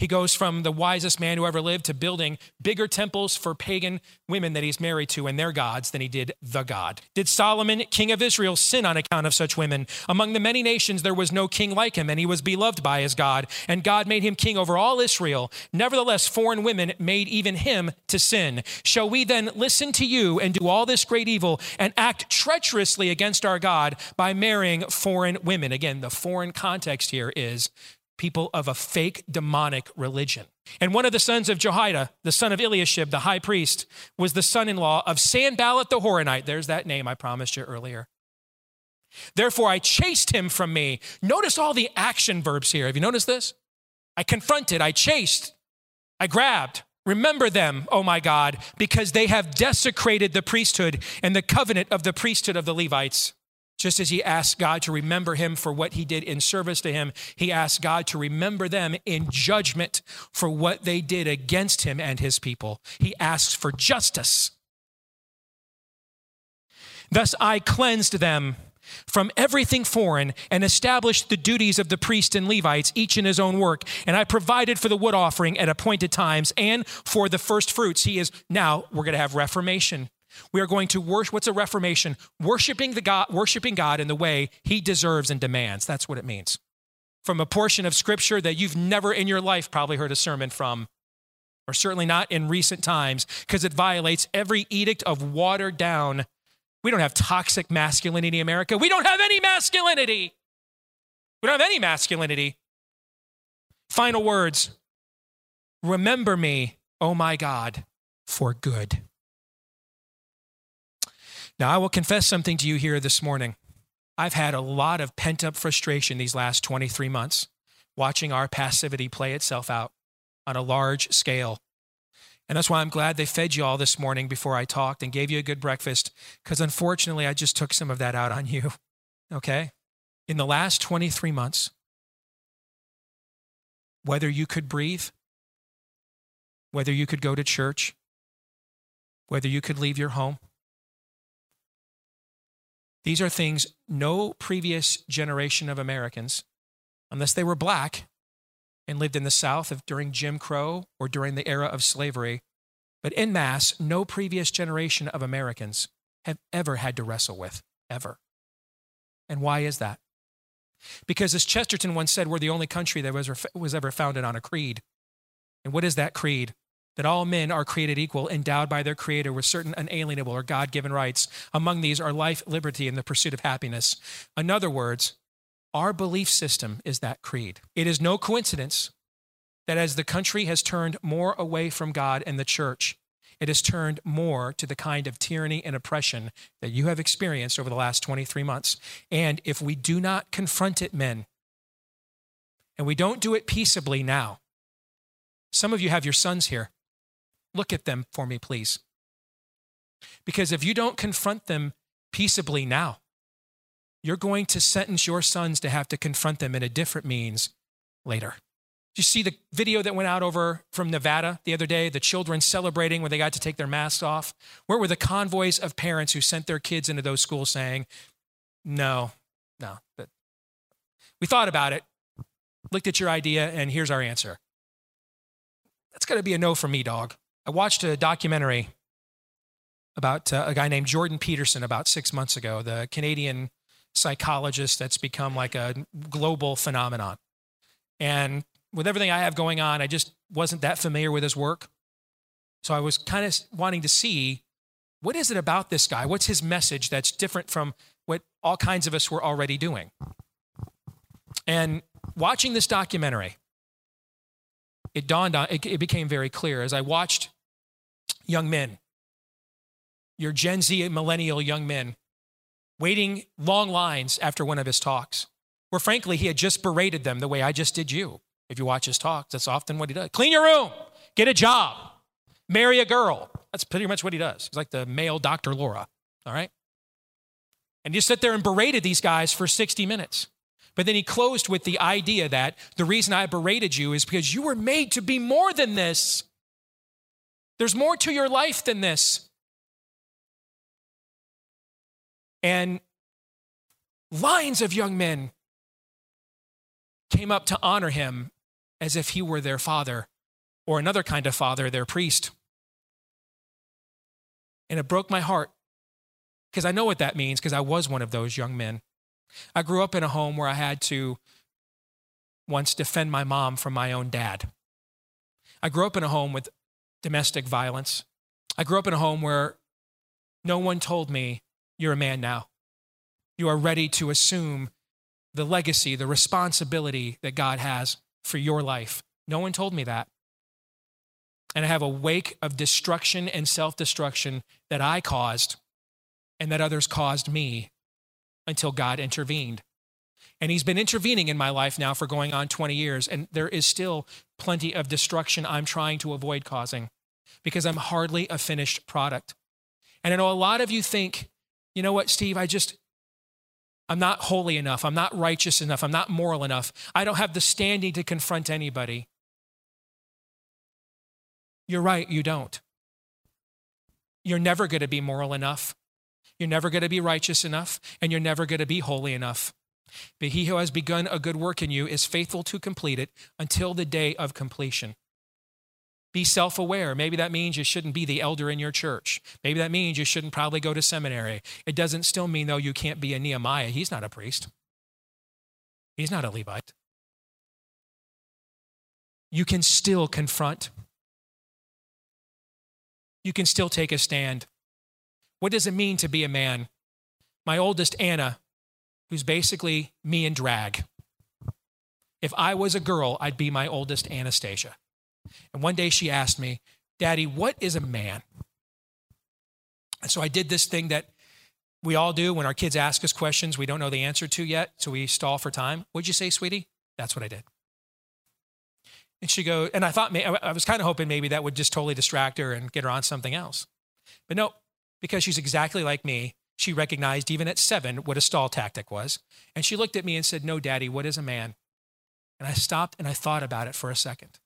He goes from the wisest man who ever lived to building bigger temples for pagan women that he's married to and their gods than he did the God. Did Solomon, king of Israel, sin on account of such women? Among the many nations, there was no king like him, and he was beloved by his God, and God made him king over all Israel. Nevertheless, foreign women made even him to sin. Shall we then listen to you and do all this great evil and act treacherously against our God by marrying foreign women? Again, the foreign context here is people of a fake demonic religion. And one of the sons of Jehoiada, the son of Eliashib, the high priest, was the son-in-law of Sanballat the Horonite. There's that name I promised you earlier. Therefore, I chased him from me. Notice all the action verbs here. Have you noticed this? I confronted, I chased, I grabbed. Remember them, oh my God, because they have desecrated the priesthood and the covenant of the priesthood of the Levites. Just as he asked God to remember him for what he did in service to him, he asked God to remember them in judgment for what they did against him and his people. He asks for justice. Thus I cleansed them from everything foreign and established the duties of the priests and Levites, each in his own work. And I provided for the wood offering at appointed times and for the first fruits. Now we're going to have reformation. We are going to worship. What's a reformation? Worshiping God in the way he deserves and demands. That's what it means. From a portion of scripture that you've never in your life probably heard a sermon from, or certainly not in recent times, because it violates every edict of watered down. We don't have toxic masculinity in America. We don't have any masculinity. Final words. Remember me, oh my God, for good. Now, I will confess something to you here this morning. I've had a lot of pent-up frustration these last 23 months, watching our passivity play itself out on a large scale. And that's why I'm glad they fed you all this morning before I talked and gave you a good breakfast, because unfortunately, I just took some of that out on you, okay? In the last 23 months, whether you could breathe, whether you could go to church, whether you could leave your home, these are things no previous generation of Americans, unless they were black and lived in the South during Jim Crow or during the era of slavery, but en masse, no previous generation of Americans have ever had to wrestle with, ever. And why is that? Because as Chesterton once said, we're the only country that was ever founded on a creed. And what is that creed? That all men are created equal, endowed by their creator with certain unalienable or God-given rights. Among these are life, liberty, and the pursuit of happiness. In other words, our belief system is that creed. It is no coincidence that as the country has turned more away from God and the church, it has turned more to the kind of tyranny and oppression that you have experienced over the last 23 months. And if we do not confront it, men, and we don't do it peaceably now, some of you have your sons here. Look at them for me, please. Because if you don't confront them peaceably now, you're going to sentence your sons to have to confront them in a different means later. Did you see the video that went out over from Nevada the other day, the children celebrating when they got to take their masks off? Where were the convoys of parents who sent their kids into those schools saying, no, but we thought about it, looked at your idea, and here's our answer. That's got to be a no for me, dog. I watched a documentary about a guy named Jordan Peterson about 6 months ago, the Canadian psychologist that's become like a global phenomenon. And with everything I have going on, I just wasn't that familiar with his work. So I was kind of wanting to see, what is it about this guy? What's his message that's different from what all kinds of us were already doing? And watching this documentary, it dawned on, it became very clear as I watched young men, your Gen Z millennial young men, waiting long lines after one of his talks, where frankly, he had just berated them the way I just did you. If you watch his talks, that's often what he does. Clean your room, get a job, marry a girl. That's pretty much what he does. He's like the male Dr. Laura, all right? And you sit there and berated these guys for 60 minutes. But then he closed with the idea that the reason I berated you is because you were made to be more than this. There's more to your life than this. And lines of young men came up to honor him as if he were their father, or another kind of father, their priest. And it broke my heart, because I know what that means, because I was one of those young men. I grew up in a home where I had to once defend my mom from my own dad. I grew up in a home with domestic violence. I grew up in a home where no one told me, you're a man now. You are ready to assume the legacy, the responsibility that God has for your life. No one told me that. And I have a wake of destruction and self-destruction that I caused and that others caused me until God intervened. And he's been intervening in my life now for going on 20 years, and there is still plenty of destruction I'm trying to avoid causing because I'm hardly a finished product. And I know a lot of you think, you know what, Steve, I'm not holy enough. I'm not righteous enough. I'm not moral enough. I don't have the standing to confront anybody. You're right, you don't. You're never going to be moral enough. You're never going to be righteous enough, and you're never going to be holy enough. But he who has begun a good work in you is faithful to complete it until the day of completion. Be self-aware. Maybe that means you shouldn't be the elder in your church. Maybe that means you shouldn't probably go to seminary. It doesn't still mean, though, you can't be a Nehemiah. He's not a priest. He's not a Levite. You can still confront. You can still take a stand. What does it mean to be a man? My oldest, Anna, who's basically me in drag. If I was a girl, I'd be my oldest Anastasia. And one day she asked me, Daddy, what is a man? And so I did this thing that we all do when our kids ask us questions we don't know the answer to yet, so we stall for time. What'd you say, sweetie? That's what I did. And she goes, and I thought, I was kind of hoping maybe that would just totally distract her and get her on something else. But no, because she's exactly like me, she recognized even at 7 what a stall tactic was. And she looked at me and said, no, Daddy, what is a man? And I stopped and I thought about it for a second.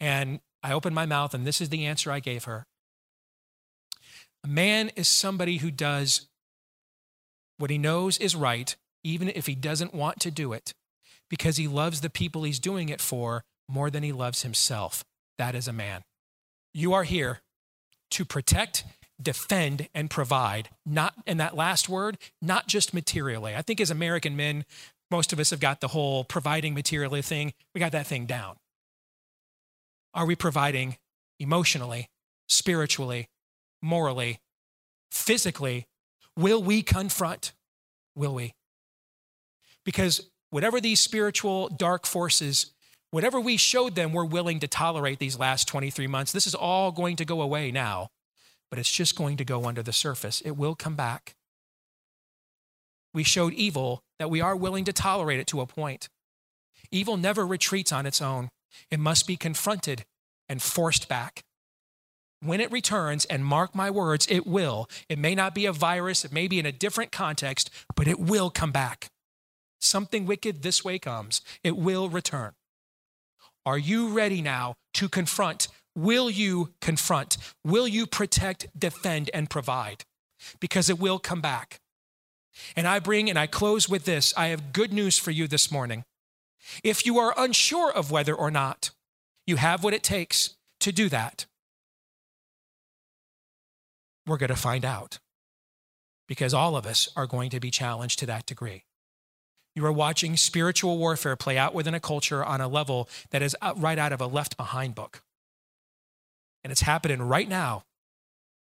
And I opened my mouth, and this is the answer I gave her. A man is somebody who does what he knows is right, even if he doesn't want to do it, because he loves the people he's doing it for more than he loves himself. That is a man. You are here to protect, defend, and provide. Not, and that last word, not just materially. I think as American men, most of us have got the whole providing materially thing. We got that thing down. Are we providing emotionally, spiritually, morally, physically? Will we confront? Will we? Because whatever these spiritual dark forces, whatever we showed them, we're willing to tolerate these last 23 months. This is all going to go away now, but it's just going to go under the surface. It will come back. We showed evil that we are willing to tolerate it to a point. Evil never retreats on its own. It must be confronted and forced back. When it returns, and mark my words, it will. It may not be a virus, it may be in a different context, but it will come back. Something wicked this way comes. It will return. Are you ready now to confront? Will you confront? Will you protect, defend, and provide? Because it will come back. And I close with this. I have good news for you this morning. If you are unsure of whether or not you have what it takes to do that, we're going to find out, because all of us are going to be challenged to that degree. You are watching spiritual warfare play out within a culture on a level that is right out of a Left Behind book. And it's happening right now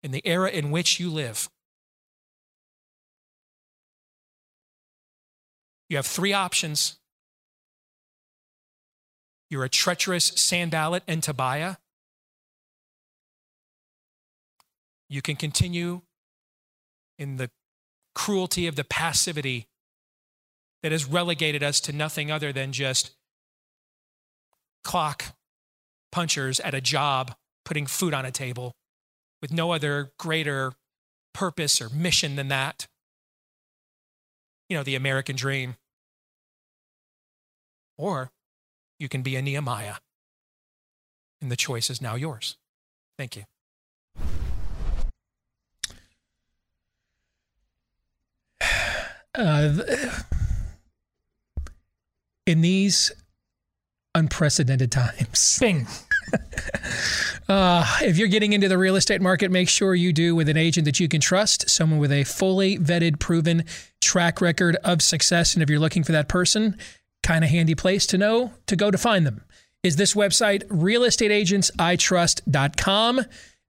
in the era in which you live. You have three options. You're a treacherous Sanballat and Tobiah. You can continue in the cruelty of the passivity that has relegated us to nothing other than just clock punchers at a job, putting food on a table with no other greater purpose or mission than that. You know, the American dream. Or you can be a Nehemiah, and the choice is now yours. Thank you. In these unprecedented times. Bing. If you're getting into the real estate market, make sure you do with an agent that you can trust, someone with a fully vetted, proven track record of success. And if you're looking for that person, kind of handy place to know to go to find them is this website, realestateagentsitrust.com.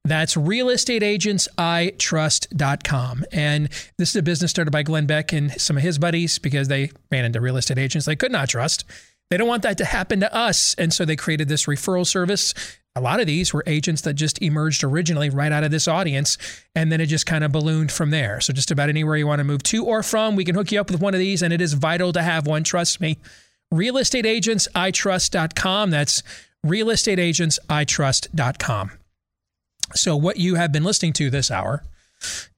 That's realestateagentsitrust.com. And this is a business started by Glenn Beck and some of his buddies because they ran into real estate agents they could not trust. They don't want that to happen to us. And so they created this referral service. A lot of these were agents that just emerged originally right out of this audience. And then it just kind of ballooned from there. So just about anywhere you want to move to or from, we can hook you up with one of these. And it is vital to have one. Trust me. Realestateagentsitrust.com. That's realestateagentsitrust.com. So what you have been listening to this hour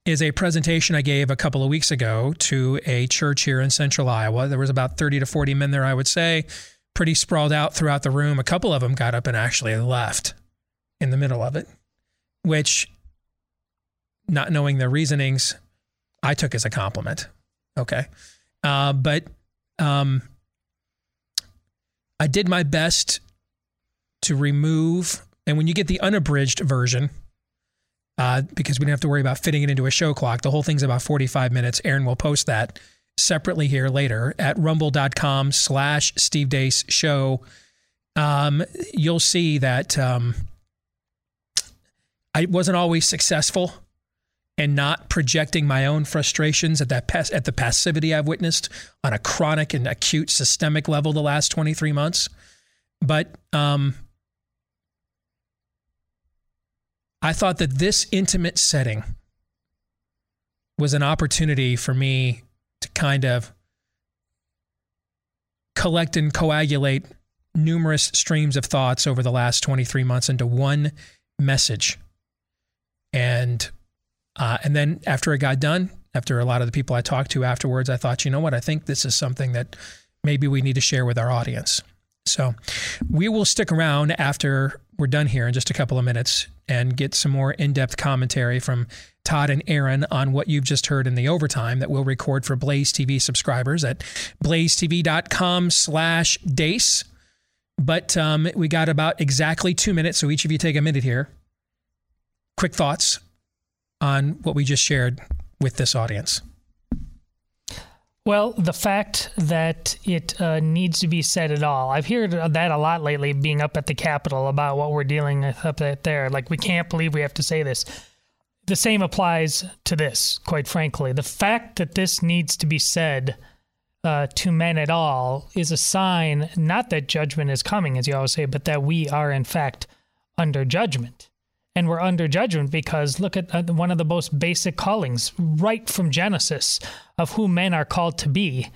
is a presentation I gave a couple of weeks ago to a church here in central Iowa. There was about 30 to 40 men there, I would say, pretty sprawled out throughout the room. A couple of them got up and actually left in the middle of it, which, not knowing their reasonings, I took as a compliment. Okay. But I did my best to remove, and when you get the unabridged version, because we didn't have to worry about fitting it into a show clock. The whole thing's about 45 minutes. Aaron will post that separately here later at rumble.com/Steve Deace Show. You'll see that I wasn't always successful in not projecting my own frustrations at the passivity I've witnessed on a chronic and acute systemic level the last 23 months. But I thought that this intimate setting was an opportunity for me to kind of collect and coagulate numerous streams of thoughts over the last 23 months into one message. And then after it got done, after a lot of the people I talked to afterwards, I thought, you know what? I think this is something that maybe we need to share with our audience. So we will stick around after we're done here in just a couple of minutes and get some more in-depth commentary from Todd and Aaron on what you've just heard in the overtime that we'll record for Blaze TV subscribers at blazetv.com/Deace. But we got about exactly 2 minutes, so each of you take a minute here. Quick thoughts on what we just shared with this audience. Well, the fact that it needs to be said at all. I've heard that a lot lately, being up at the Capitol, about what we're dealing with up there. Like, we can't believe we have to say this. The same applies to this, quite frankly. The fact that this needs to be said to men at all is a sign, not that judgment is coming, as you always say, but that we are, in fact, under judgment. And we're under judgment because look at one of the most basic callings right from Genesis of who men are called to be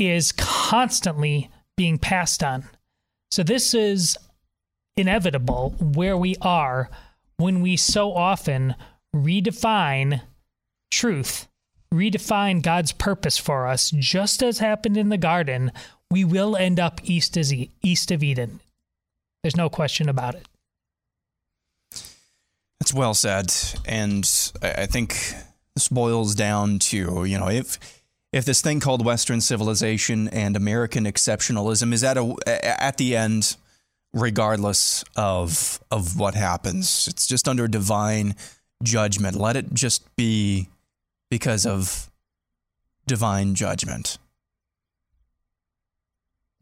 is constantly being passed on. So this is inevitable where we are when we so often redefine truth, redefine God's purpose for us. Just as happened in the garden, we will end up east of Eden. There's no question about it. That's well said, and I think this boils down to, you know, if this thing called Western civilization and American exceptionalism is at the end, regardless of what happens, it's just under divine judgment. Let it just be because of divine judgment.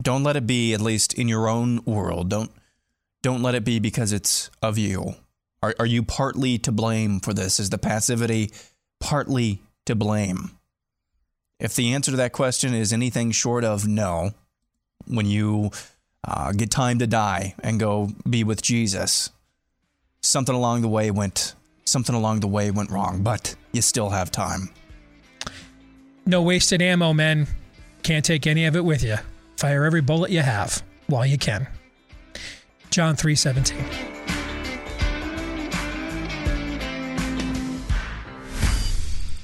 Don't let it be, at least in your own world. Don't let it be because it's of you. Are you partly to blame for this? Is the passivity partly to blame? If the answer to that question is anything short of no, when you get time to die and go be with Jesus, something along the way went wrong, but you still have time. No wasted ammo, men. Can't take any of it with you. Fire every bullet you have while you can. John 3:17.